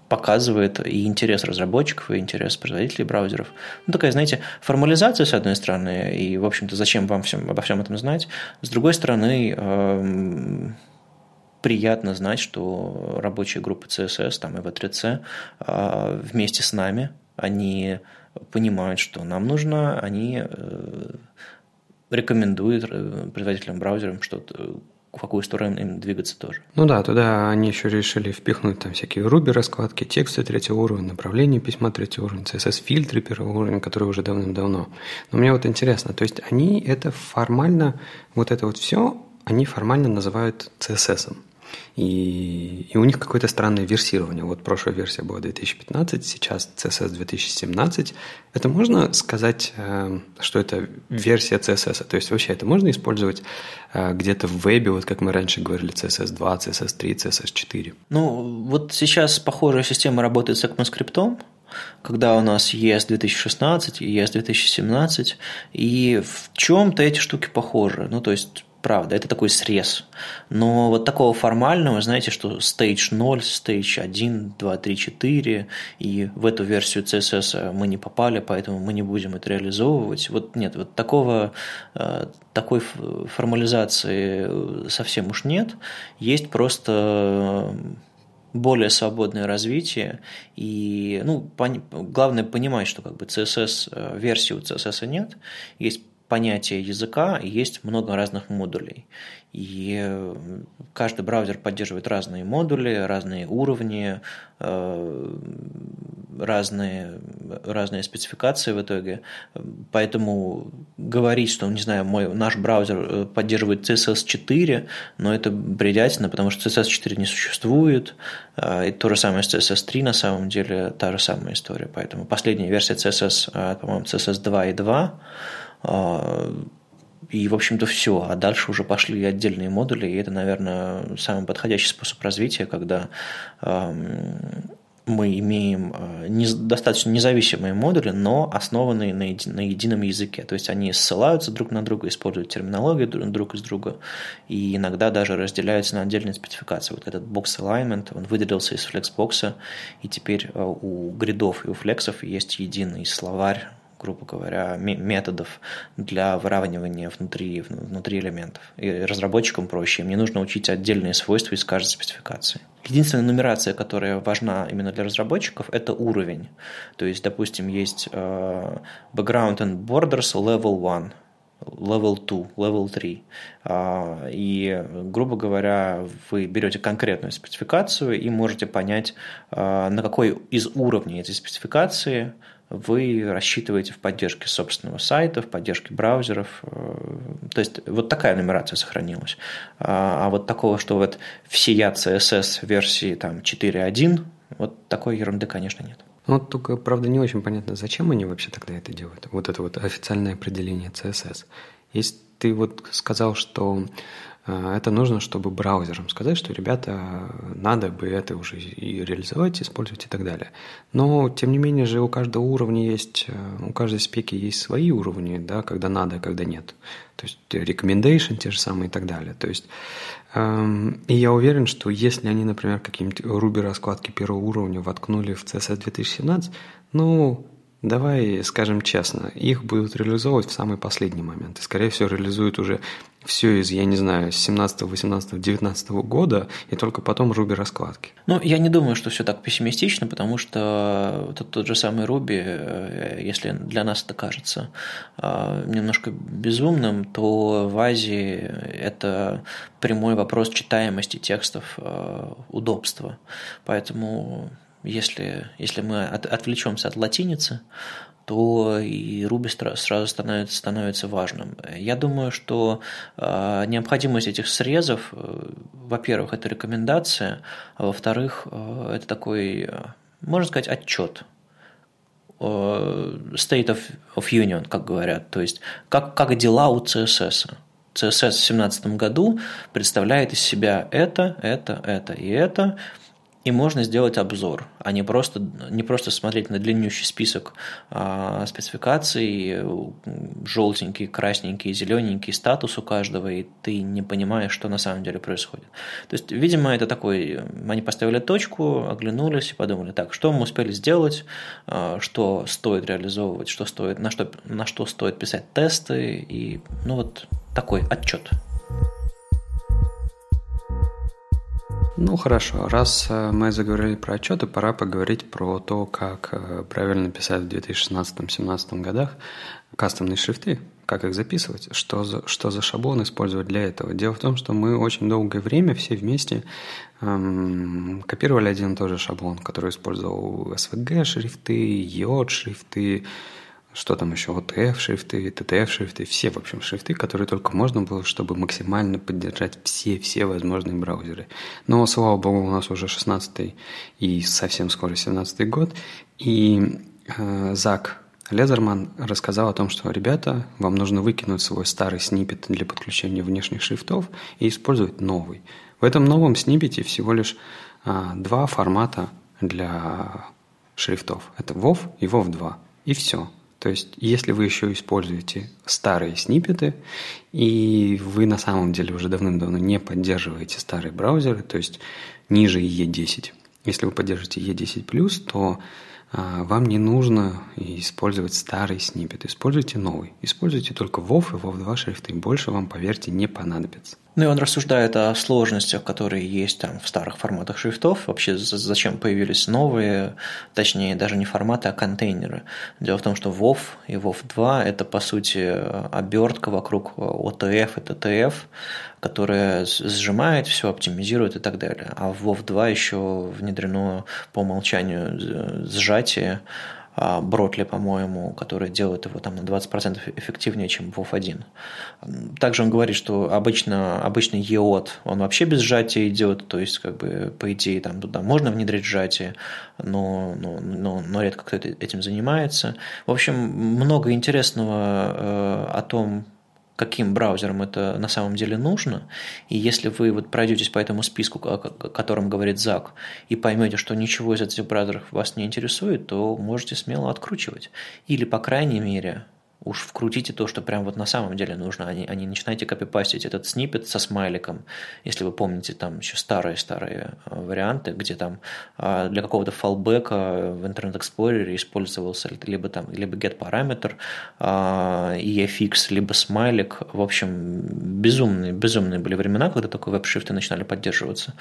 показывает и интерес разработчиков, и интерес производителей браузеров. Ну, такая, знаете, формализация, с одной стороны, и, в общем-то, зачем вам обо всем этом знать. С другой стороны, приятно знать, что рабочие группы CSS там, и W3C вместе с нами, они понимают, что нам нужно, они рекомендуют производителям браузерам, что-то, в какую сторону им двигаться тоже. Ну да, туда они еще решили впихнуть там всякие Ruby-раскладки, тексты третьего уровня, направления письма третьего уровня, CSS-фильтры первого уровня, которые уже давным-давно. Но мне вот интересно, то есть они это формально, вот это вот все, они формально называют CSS-ом. И у них какое-то странное версирование. Вот прошлая версия была 2015, сейчас CSS 2017. Это можно сказать, что это версия CSS? То есть вообще это можно использовать где-то в вебе, вот как мы раньше говорили, CSS 2, CSS 3, CSS 4? Ну, вот сейчас похожая система работает с ECMAScript, когда у нас ES 2016 и ES 2017, и в чем-то эти штуки похожи. Ну, то есть... Правда, это такой срез. Но вот такого формального, знаете, что stage 0, stage 1, 2, 3, 4, и в эту версию CSS мы не попали, поэтому мы не будем это реализовывать. Вот нет, вот такой формализации совсем уж нет. Есть просто... более свободное развитие, и ну, главное понимать, что как бы CSS, версии у CSS нет, есть понятие языка, и есть много разных модулей. И каждый браузер поддерживает разные модули, разные уровни, разные спецификации в итоге. Поэтому говорить, что, не знаю, наш браузер поддерживает CSS4, но это бредятина, потому что CSS4 не существует. И то же самое с CSS3, на самом деле, та же самая история. Поэтому последняя версия CSS, по-моему, CSS 2.2, и, в общем-то, все. А дальше уже пошли отдельные модули, и это, наверное, самый подходящий способ развития, когда мы имеем достаточно независимые модули, но основанные на едином языке. То есть они ссылаются друг на друга, используют терминологию друг из друга, и иногда даже разделяются на отдельные спецификации. Вот этот box alignment, он выделился из Flexbox, и теперь у гридов и у флексов есть единый словарь, грубо говоря, методов для выравнивания внутри элементов. И разработчикам проще, им не нужно учить отдельные свойства из каждой спецификации. Единственная нумерация, которая важна именно для разработчиков, это уровень. То есть, допустим, есть background and borders level 1, level 2, level 3. И, грубо говоря, вы берете конкретную спецификацию и можете понять, на какой из уровней этой спецификации вы рассчитываете в поддержке собственного сайта, в поддержке браузеров. То есть вот такая нумерация сохранилась. А вот такого, что вот всея CSS версии там, 4.1, вот такой ерунды, конечно, нет. Вот только, правда, не очень понятно, зачем они вообще тогда это делают. Вот это вот официальное определение CSS. Если ты вот сказал, что это нужно, чтобы браузерам сказать, что, ребята, надо бы это уже и реализовать, использовать и так далее. Но, тем не менее же, у каждого уровня есть, у каждой спеки есть свои уровни, да, когда надо, когда нет. То есть recommendation те же самые и так далее. То есть, и я уверен, что если они, например, какие-нибудь Ruby-раскладки первого уровня воткнули в CSS 2017, ну... Давай скажем честно, их будут реализовывать в самый последний момент. И, скорее всего, реализуют уже все из, я не знаю, с 17, 18, 19 года, и только потом Ruby-раскладки. Ну, я не думаю, что все так пессимистично, потому что тот же самый Ruby, если для нас это кажется немножко безумным, то в Азии это прямой вопрос читаемости текстов, удобства. Поэтому... Если мы отвлечемся от латиницы, то и Ruby сразу становится важным. Я думаю, что необходимость этих срезов, во-первых, это рекомендация, а во-вторых, это такой, можно сказать, отчет. State of Union, как говорят. То есть, как дела у CSS. CSS в 2017 году представляет из себя это и это. И можно сделать обзор, а не просто смотреть на длиннющий список спецификаций, желтенький, красненький, зелененький статус у каждого, и ты не понимаешь, что на самом деле происходит. То есть, видимо, это такой... Они поставили точку, оглянулись и подумали, так, что мы успели сделать, что стоит реализовывать, на что стоит писать тесты, и ну вот такой отчет. Ну хорошо, раз мы заговорили про отчеты, пора поговорить про то, как правильно писать в 2016-2017 годах кастомные шрифты, как их записывать, что за шаблон использовать для этого. Дело в том, что мы очень долгое время все вместе копировали один и тот же шаблон, который использовал SVG шрифты, EOT шрифты, что там еще, OTF шрифты, TTF шрифты, все, в общем, шрифты, которые только можно было, чтобы максимально поддержать все возможные браузеры. Но, слава богу, у нас уже 16-й и совсем скоро 17-й год, и Зак Лезерман рассказал о том, что, ребята, вам нужно выкинуть свой старый сниппет для подключения внешних шрифтов и использовать новый. В этом новом сниппете всего лишь два формата для шрифтов. Это WOFF и WOFF2. И все. То есть, если вы еще используете старые сниппеты, и вы на самом деле уже давным-давно не поддерживаете старые браузеры, то есть ниже E10. Если вы поддержите E10+, то вам не нужно использовать старый сниппет. Используйте новый. Используйте только WOFF и WOFF2 шрифты. Больше вам, поверьте, не понадобится. Ну и он рассуждает о сложностях, которые есть там в старых форматах шрифтов. Вообще, зачем появились новые, точнее, даже не форматы, а контейнеры. Дело в том, что WOFF и WOFF2 – это, по сути, обертка вокруг OTF и TTF, которая сжимает все, оптимизирует и так далее. А в WOFF2 еще внедрено по умолчанию сжатие Бротли, по-моему, который делает его там на 20% эффективнее, чем WOFF1. Также он говорит, что обычный EOT, он вообще без сжатия идет, то есть, как бы, по идее, там, туда можно внедрить сжатие, но редко кто этим занимается. В общем, много интересного о том, каким браузером это на самом деле нужно. И если вы вот пройдетесь по этому списку, о котором говорит Зак, и поймете, что ничего из этих браузеров вас не интересует, то можете смело откручивать. Или, по крайней мере, уж вкрутите то, что прям вот на самом деле нужно, а не начинайте копипастить этот сниппет со смайликом, если вы помните там еще старые варианты, где там для какого-то фаллбэка в Internet Explorer использовался либо get-параметр, EFX, либо смайлик. В общем, безумные были времена, когда только веб-шрифты начинали поддерживаться.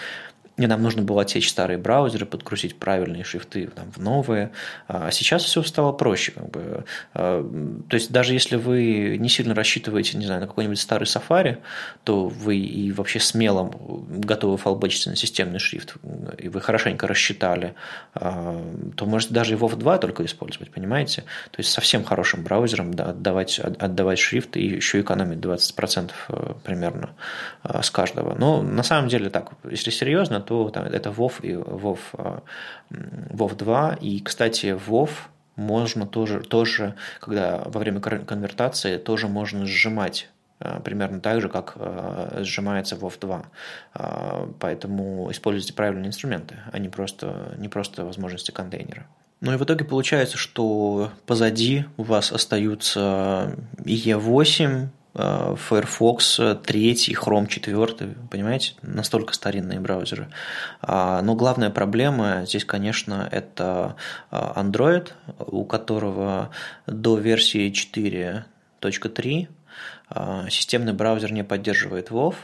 И нам нужно было отсечь старые браузеры, подгрузить правильные шрифты там, в новые. А сейчас все стало проще. Как бы. То есть, даже если вы не сильно рассчитываете, не знаю, на какой-нибудь старый Safari, то вы и вообще смело готовы фаллбэчить на системный шрифт, и вы хорошенько рассчитали, то можете даже его в 2 только использовать, понимаете? То есть, совсем хорошим браузером отдавать шрифт и еще экономить 20% примерно с каждого. Но на самом деле так, если серьезно, то там, это WOFF и WOFF2. И, кстати, WOFF можно тоже, когда во время конвертации, тоже можно сжимать примерно так же, как сжимается WOFF2. Поэтому используйте правильные инструменты, а не просто возможности контейнера. Ну и в итоге получается, что позади у вас остаются E8, Firefox 3, Chrome 4, понимаете, настолько старинные браузеры. Но главная проблема здесь, конечно, это Android, у которого до версии 4.3 системный браузер не поддерживает WOFF.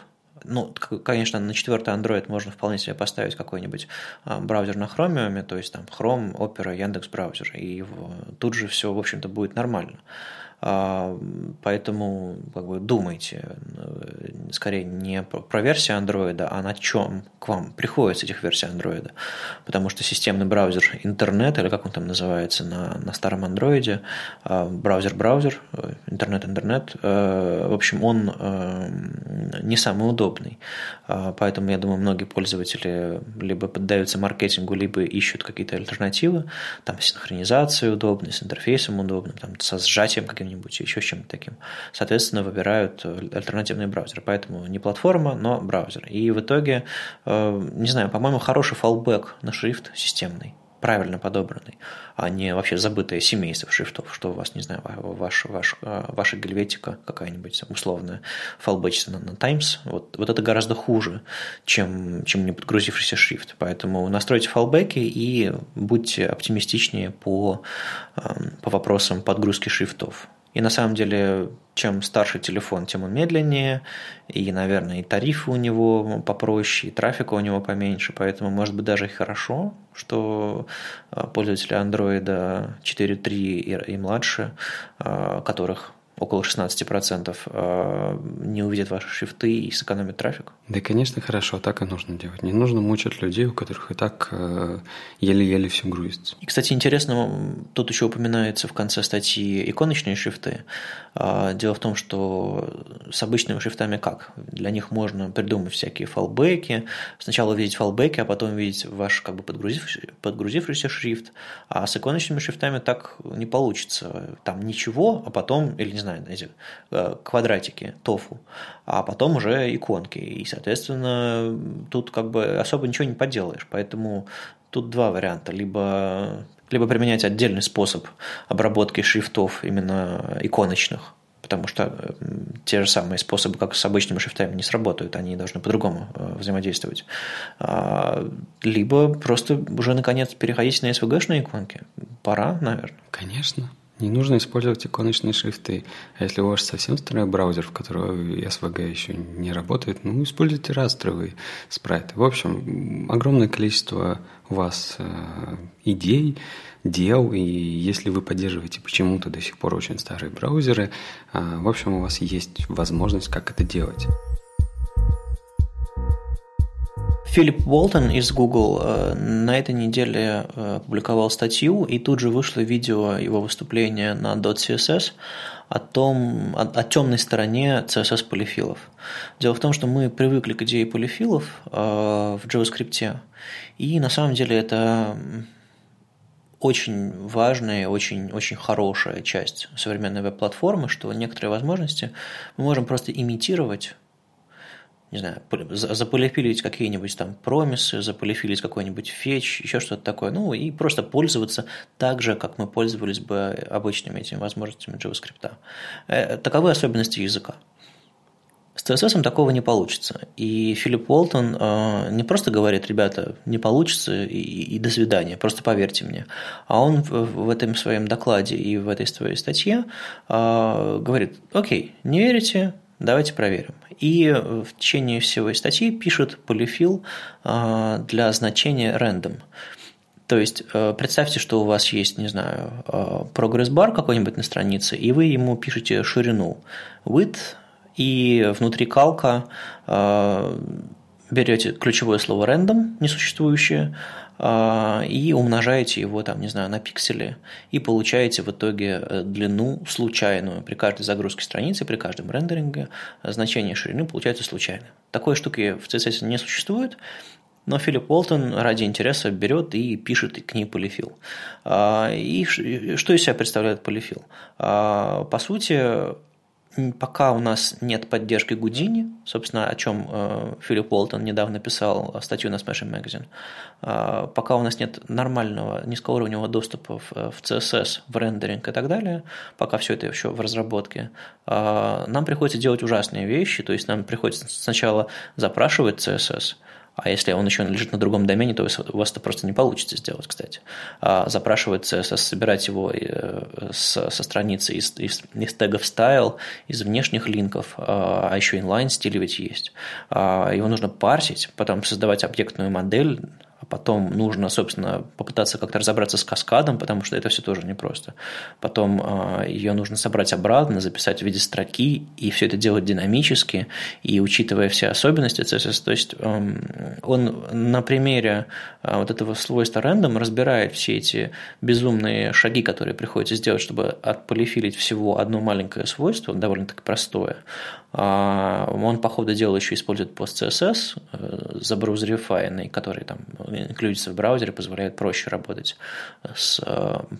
Ну, конечно, на 4-й Android можно вполне себе поставить какой-нибудь браузер на Chromium, то есть там Chrome, Opera, Яндекс.Браузер, и тут же все, в общем-то, будет нормально. Поэтому, как бы, думайте скорее не про версии Android, а на чем к вам приходится этих версий Android. Потому что системный браузер интернет, или как он там называется на старом Android, браузер-браузер, интернет-интернет, в общем, он не самый удобный. Поэтому, я думаю, многие пользователи либо поддаются маркетингу, либо ищут какие-то альтернативы. Там синхронизация удобная, с интерфейсом удобным, там, со сжатием каким-нибудь, еще с чем-то таким. Соответственно, выбирают альтернативные браузеры. Поэтому не платформа, но браузер. И в итоге, не знаю, по-моему, хороший фаллбэк на шрифт системный, правильно подобранный, а не вообще забытое семейство шрифтов, что у вас, не знаю, ваша гельветика какая-нибудь условная фаллбэчится на Times. Вот это гораздо хуже, чем не подгрузившийся шрифт. Поэтому настройте фаллбэки и будьте оптимистичнее по вопросам подгрузки шрифтов. И на самом деле чем старше телефон, тем он медленнее, и, наверное, и тарифы у него попроще, и трафика у него поменьше, поэтому, может быть, даже и хорошо, что пользователи Android 4.3 и младше, которых около 16%, не увидят ваши шрифты и сэкономят трафик? Да, конечно, хорошо, так и нужно делать. Не нужно мучать людей, у которых и так еле-еле все грузится. И, кстати, интересно, тут еще упоминается в конце статьи иконочные шрифты. Дело в том, что с обычными шрифтами как? Для них можно придумать всякие фалбеки. Сначала видеть фалбеки, а потом видеть ваш как бы подгрузившийся шрифт. А с иконочными шрифтами так не получится. Там ничего, а потом, или не знаю, эти квадратики, тофу, а потом уже иконки. И, соответственно, тут как бы особо ничего не поделаешь. Поэтому тут два варианта. Либо применять отдельный способ обработки шрифтов именно иконочных, потому что те же самые способы, как с обычными шрифтами, не сработают, они должны по-другому взаимодействовать. Либо просто уже, наконец, переходить на SVG-шные иконки. Пора, наверное. Конечно. Не нужно использовать иконочные шрифты. А если у вас совсем старый браузер, в котором SVG еще не работает, ну, используйте растровые спрайты. В общем, огромное количество у вас идей, дел, и если вы поддерживаете почему-то до сих пор очень старые браузеры, в общем, у вас есть возможность, как это делать. Филип Уолтон из Google на этой неделе публиковал статью, и тут же вышло видео его выступления на .css о темной стороне CSS-полифилов. Дело в том, что мы привыкли к идее полифилов в JavaScript, и на самом деле это очень важная, очень хорошая часть современной веб-платформы, что некоторые возможности мы можем просто имитировать, не знаю, заполифилить какие-нибудь там промисы, заполифилить какой-нибудь фетч, еще что-то такое. Ну, и просто пользоваться так же, как мы пользовались бы обычными этими возможностями JavaScript. Таковы особенности языка. С CSS такого не получится. И Филип Уолтон не просто говорит: ребята, не получится и до свидания, просто поверьте мне. А он в этом своем докладе и в этой своей статье говорит: окей, не верите, давайте проверим. И в течение всего статьи пишет полифил для значения random. То есть, представьте, что у вас есть, не знаю, прогресс-бар какой-нибудь на странице, и вы ему пишете ширину width, и внутри калка берете ключевое слово random, несуществующее, и умножаете его, там, не знаю, на пиксели, и получаете в итоге длину случайную. При каждой загрузке страницы, при каждом рендеринге значение ширины получается случайно. Такой штуки в CSS не существует, но Филип Уолтон ради интереса берет и пишет к ней полифил. И что из себя представляет полифил? По сути, пока у нас нет поддержки Houdini, собственно, о чем Филип Уолтон недавно писал статью на Smashing Magazine, пока у нас нет нормального низкоуровневого доступа в CSS, в рендеринг и так далее, пока все это еще в разработке, нам приходится делать ужасные вещи, то есть нам приходится сначала запрашивать CSS, а если он еще лежит на другом домене, то у вас это просто не получится сделать, кстати. Запрашивать CSS, собирать его со страницы из тегов style, из внешних линков, а еще inline-стиль ведь есть. Его нужно парсить, потом создавать объектную модель, а потом нужно, собственно, попытаться как-то разобраться с каскадом, потому что это все тоже непросто. Потом ее нужно собрать обратно, записать в виде строки, и все это делать динамически, и учитывая все особенности CSS. То есть он на примере вот этого свойства random разбирает все эти безумные шаги, которые приходится сделать, чтобы отполифилить всего одно маленькое свойство, довольно-таки простое. Он, по ходу дела, еще использует postcss, забраузерифайный, который там инклюдится в браузере, позволяет проще работать с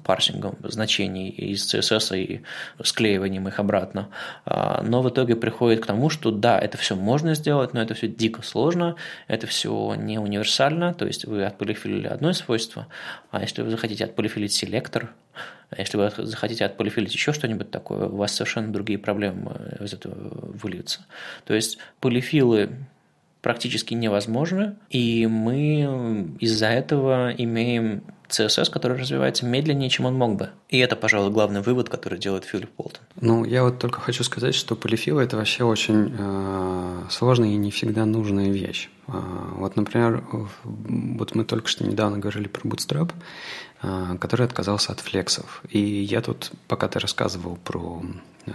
парсингом значений из CSS и склеиванием их обратно. Но в итоге приходит к тому, что да, это все можно сделать, но это все дико сложно, это все не универсально, то есть вы отполифилили одно свойство, а если вы захотите отполифилить селектор, если вы захотите отполифилить еще что-нибудь такое, у вас совершенно другие проблемы из этого выльются. То есть полифилы практически невозможны, и мы из-за этого имеем CSS, который развивается медленнее, чем он мог бы. И это, пожалуй, главный вывод, который делает Филип Уолтон. Ну, я вот только хочу сказать, что полифилы – это вообще очень сложная и не всегда нужная вещь. Вот, например, вот мы только что недавно говорили про Bootstrap, который отказался от флексов. И я тут, пока ты рассказывал про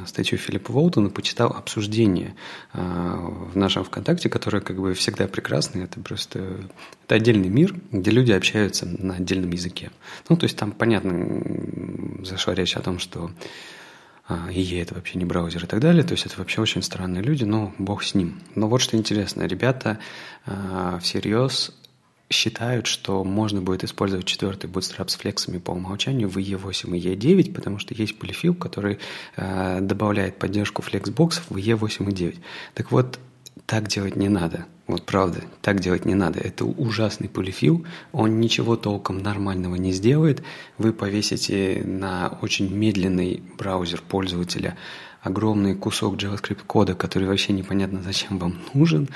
статью Филиппа Уолтона, почитал обсуждение в нашем ВКонтакте, которое как бы всегда прекрасно. Это просто это отдельный мир, где люди общаются на отдельном языке. Ну, то есть там, понятно, зашла речь о том, что EE – это вообще не браузер и так далее. То есть это вообще очень странные люди, но бог с ним. Но вот что интересно. Ребята всерьез считают, что можно будет использовать четвертый Bootstrap с флексами по умолчанию в EE8 и EE9, потому что есть полифил, который добавляет поддержку Flexbox в EE8 и 9. Так вот, так делать не надо. Вот правда, так делать не надо. Это ужасный полифил, он ничего толком нормального не сделает. Вы повесите на очень медленный браузер пользователя огромный кусок JavaScript-кода, который вообще непонятно зачем вам нужен.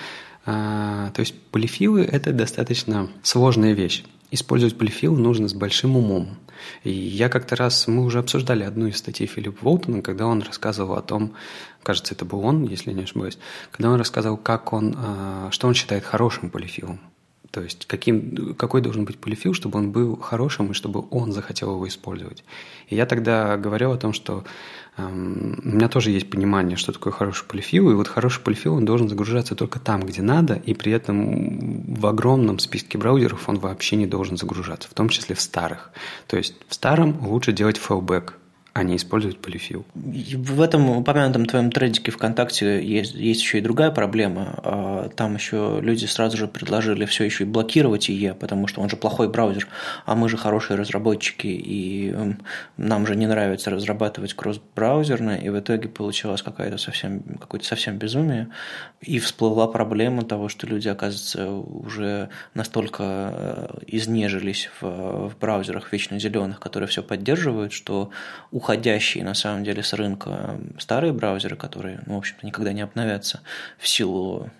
То есть полифилы – это достаточно сложная вещь. Использовать полифилы нужно с большим умом. И я как-то раз, мы уже обсуждали одну из статей Филиппа Уолтона, когда он рассказывал о том, кажется, это был он, если не ошибаюсь, когда он рассказывал, как он, что он считает хорошим полифилом. То есть какой должен быть полифил, чтобы он был хорошим и чтобы он захотел его использовать. И я тогда говорил о том, что у меня тоже есть понимание, что такое хороший полифил. И вот хороший полифил, он должен загружаться только там, где надо, и при этом в огромном списке браузеров он вообще не должен загружаться, в том числе в старых. То есть в старом лучше делать фейлбэк, а не использовать полифил. В этом упомянутом твоем трендике ВКонтакте есть еще и другая проблема. Там еще люди сразу же предложили все еще и блокировать EE, потому что он же плохой браузер, а мы же хорошие разработчики, и нам же не нравится разрабатывать кросс-браузерно, и в итоге получилось какое-то совсем безумие, и всплыла проблема того, что люди, оказывается, уже настолько изнежились в браузерах вечно зеленых, которые все поддерживают, что уходящие, на самом деле, с рынка старые браузеры, которые, ну, в общем-то, никогда не обновятся в силу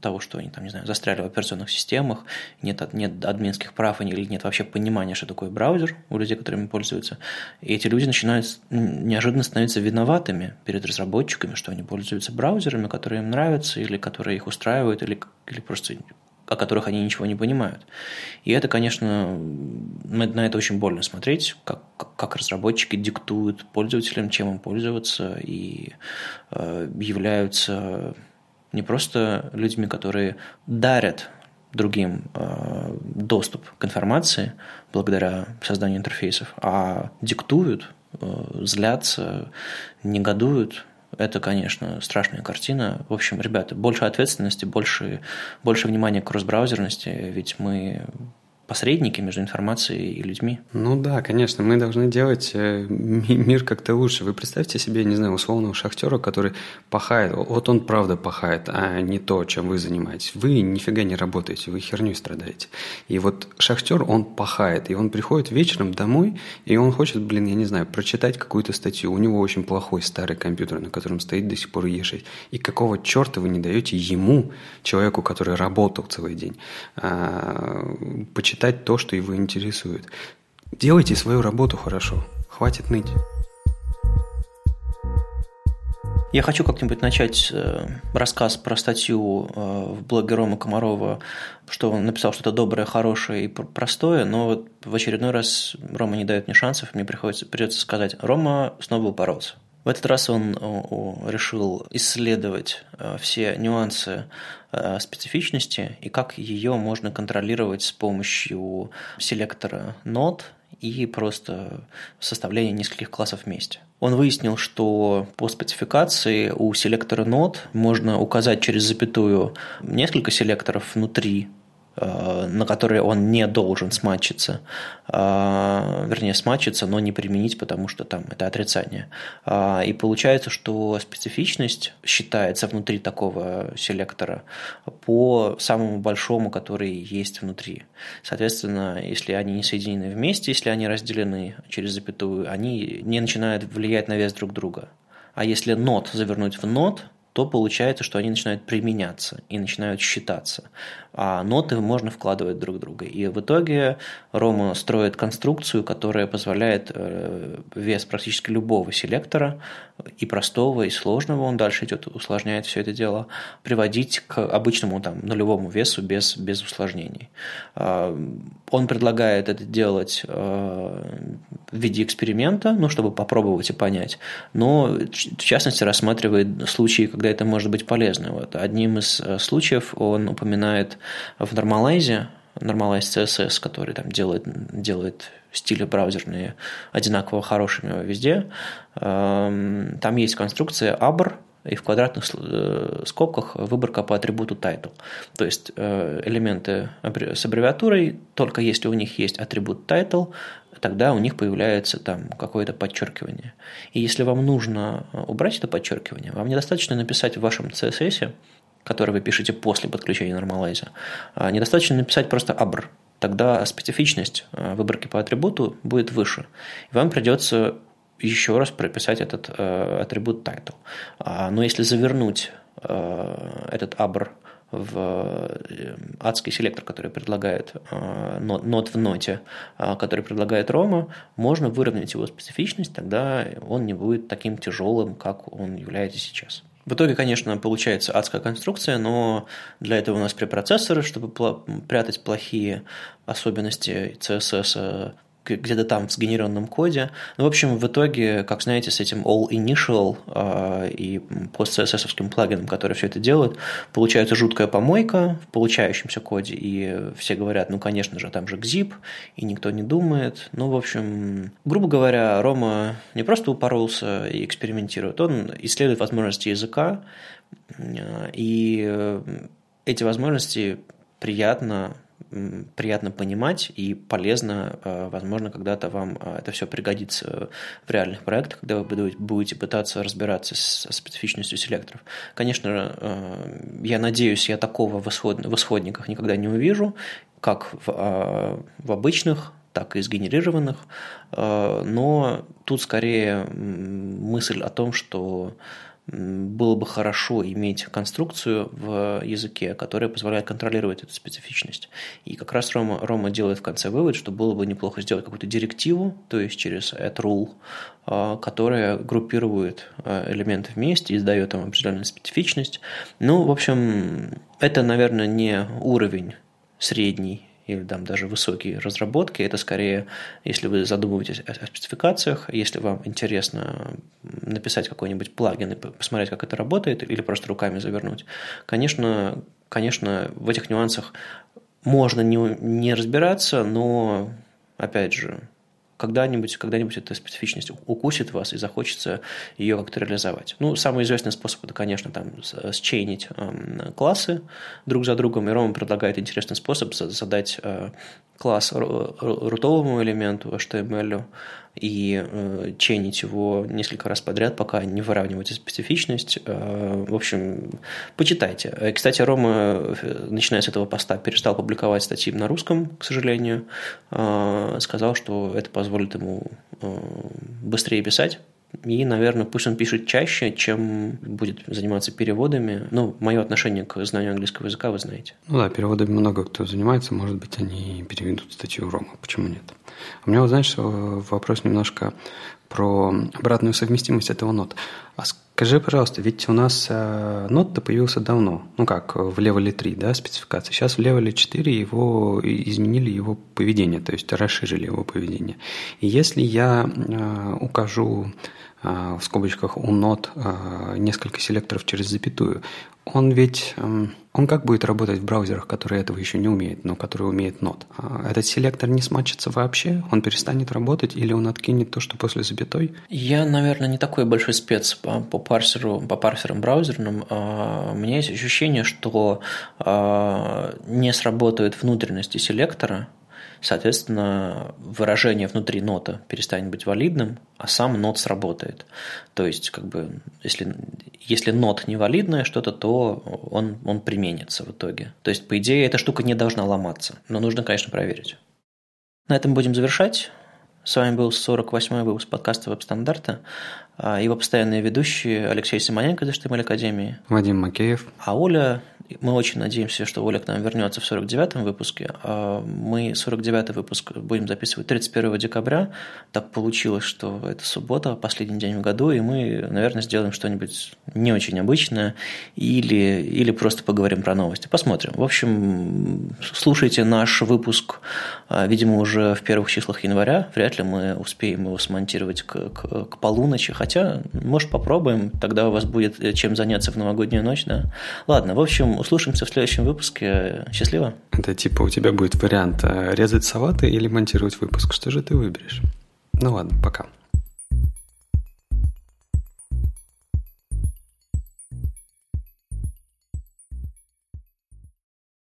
того, что они там, не знаю, застряли в операционных системах, нет админских прав или нет вообще понимания, что такое браузер у людей, которыми пользуются. И эти люди начинают неожиданно становиться виноватыми перед разработчиками, что они пользуются браузерами, которые им нравятся или которые их устраивают, или просто о которых они ничего не понимают. И это, конечно, на это очень больно смотреть, как разработчики диктуют пользователям, чем им пользоваться, и являются не просто людьми, которые дарят другим доступ к информации благодаря созданию интерфейсов, а диктуют, злятся, негодуют. Это, конечно, страшная картина. В общем, ребята, больше ответственности, больше внимания к кросс-браузерности, ведь мы посредники между информацией и людьми. Ну да, конечно, мы должны делать мир как-то лучше. Вы представьте себе, не знаю, условного шахтера, который пахает, вот он правда пахает, а не то, чем вы занимаетесь. Вы нифига не работаете, вы херню страдаете. И вот шахтер, он пахает, и он приходит вечером домой, и он хочет, я не знаю, прочитать какую-то статью. У него очень плохой старый компьютер, на котором стоит до сих пор E6. И какого черта вы не даете ему, человеку, который работал целый день, почитать то, что его интересует. Делайте свою работу хорошо. Хватит ныть. Я хочу как-нибудь начать рассказ про статью в блоге Ромы Комарова, что он написал что-то доброе, хорошее и простое, но вот в очередной раз Рома не дает мне шансов, мне придется сказать: Рома снова упоролся. В этот раз он решил исследовать все нюансы специфичности и как ее можно контролировать с помощью селектора нод и просто составления нескольких классов вместе. Он выяснил, что по спецификации у селектора нод можно указать через запятую несколько селекторов внутри, на которые он не должен сматчиться, вернее, сматчиться, но не применить, потому что там это отрицание. И получается, что специфичность считается внутри такого селектора по самому большому, который есть внутри. Соответственно, если они не соединены вместе, если они разделены через запятую, они не начинают влиять на вес друг друга. А если нод завернуть в нод, то получается, что они начинают применяться и начинают считаться. А ноты можно вкладывать друг в друга. И в итоге Рома строит конструкцию, которая позволяет вес практически любого селектора, и простого, и сложного, он дальше идет, усложняет все это дело, приводить к обычному там, нулевому весу без усложнений. Он предлагает это делать в виде эксперимента, ну, чтобы попробовать и понять, но в частности рассматривает случаи, когда это может быть полезно. Вот. Одним из случаев он упоминает в Normalize CSS, который там делает стили браузерные одинаково хорошими везде. Там есть конструкция abr, и в квадратных скобках выборка по атрибуту title. То есть элементы с аббревиатурой, только если у них есть атрибут title, тогда у них появляется там какое-то подчеркивание. И если вам нужно убрать это подчеркивание, вам недостаточно написать в вашем CSS, который вы пишете после подключения нормалайза, недостаточно написать просто abr. Тогда специфичность выборки по атрибуту будет выше. И вам придется еще раз прописать этот атрибут title. Но если завернуть этот abr в адский селектор, который предлагает нот в ноте, который предлагает Рома, можно выровнять его специфичность, тогда он не будет таким тяжелым, как он является сейчас. В итоге, конечно, получается адская конструкция, но для этого у нас препроцессоры, чтобы прятать плохие особенности CSS где-то там в сгенерированном коде. Ну, в общем, в итоге, как знаете, с этим all initial и postcss-овским плагином, который все это делает, получается жуткая помойка в получающемся коде, и все говорят, ну, конечно же, там же gzip, и никто не думает. Ну, в общем, грубо говоря, Рома не просто упоролся и экспериментирует, он исследует возможности языка, и эти возможности приятно понимать и полезно, возможно, когда-то вам это все пригодится в реальных проектах, когда вы будете пытаться разбираться со специфичностью селекторов. Конечно, я надеюсь, я такого в исходниках никогда не увижу, как в обычных, так и сгенерированных, но тут скорее мысль о том, что было бы хорошо иметь конструкцию в языке, которая позволяет контролировать эту специфичность. И как раз Рома делает в конце вывод, что было бы неплохо сделать какую-то директиву, то есть через add rule, которая группирует элементы вместе и дает им определенную специфичность. Ну, в общем, это, наверное, не уровень средний или там даже высокие разработки, это скорее, если вы задумываетесь о спецификациях, если вам интересно написать какой-нибудь плагин и посмотреть, как это работает, или просто руками завернуть. Конечно, в этих нюансах можно не разбираться, но, опять же, когда-нибудь эта специфичность укусит вас и захочется ее как-то реализовать. Ну, самый известный способ – это, конечно, там, счейнить классы друг за другом. И Рома предлагает интересный способ задать класс рутовому элементу, HTML, и чейнить его несколько раз подряд, пока не выравниваете специфичность. В общем, почитайте. Кстати, Рома, начиная с этого поста, перестал публиковать статьи на русском, к сожалению. Сказал, что это позволит ему быстрее писать. И, наверное, пусть он пишет чаще, чем будет заниматься переводами. Ну, мое отношение к знанию английского языка вы знаете. Ну да, переводами много кто занимается. Может быть, они переведут статью Рома. Почему нет? У меня, вот, знаешь, вопрос немножко про обратную совместимость этого нота. А скажи, пожалуйста, ведь у нас нот-то появился давно. Ну как, в левеле 3, да, спецификации. Сейчас в левеле 4 его изменили его поведение, то есть расширили его поведение. И если я укажу в скобочках у нот несколько селекторов через запятую, он как будет работать в браузерах, которые этого еще не умеют, но которые умеют нот? Этот селектор не смачится вообще? Он перестанет работать или он откинет то, что после запятой? Я, наверное, не такой большой спец по парсерам браузерным. У меня есть ощущение, что не сработают внутренности селектора, соответственно, выражение внутри нота перестанет быть валидным, а сам нот сработает. То есть, как бы, если нот невалидное что-то, то он применится в итоге. То есть, по идее, эта штука не должна ломаться. Но нужно, конечно, проверить. На этом будем завершать. С вами был 48-й выпуск подкаста «Веб-стандарты». Его постоянные ведущие Алексей Симоненко из HTML Академии. Вадим Макеев. А Оля, мы очень надеемся, что Оля к нам вернется в 49-м выпуске. Мы 49-й выпуск будем записывать 31 декабря. Так получилось, что это суббота, последний день в году, и мы, наверное, сделаем что-нибудь не очень обычное или просто поговорим про новости. Посмотрим. В общем, слушайте наш выпуск, видимо, уже в первых числах января. Вряд ли мы успеем его смонтировать к полуночи, хотя, может, попробуем, тогда у вас будет чем заняться в новогоднюю ночь, да? Ладно, в общем, услышимся в следующем выпуске. Счастливо. Это типа у тебя будет вариант резать салаты или монтировать выпуск. Что же ты выберешь? Ну ладно, пока.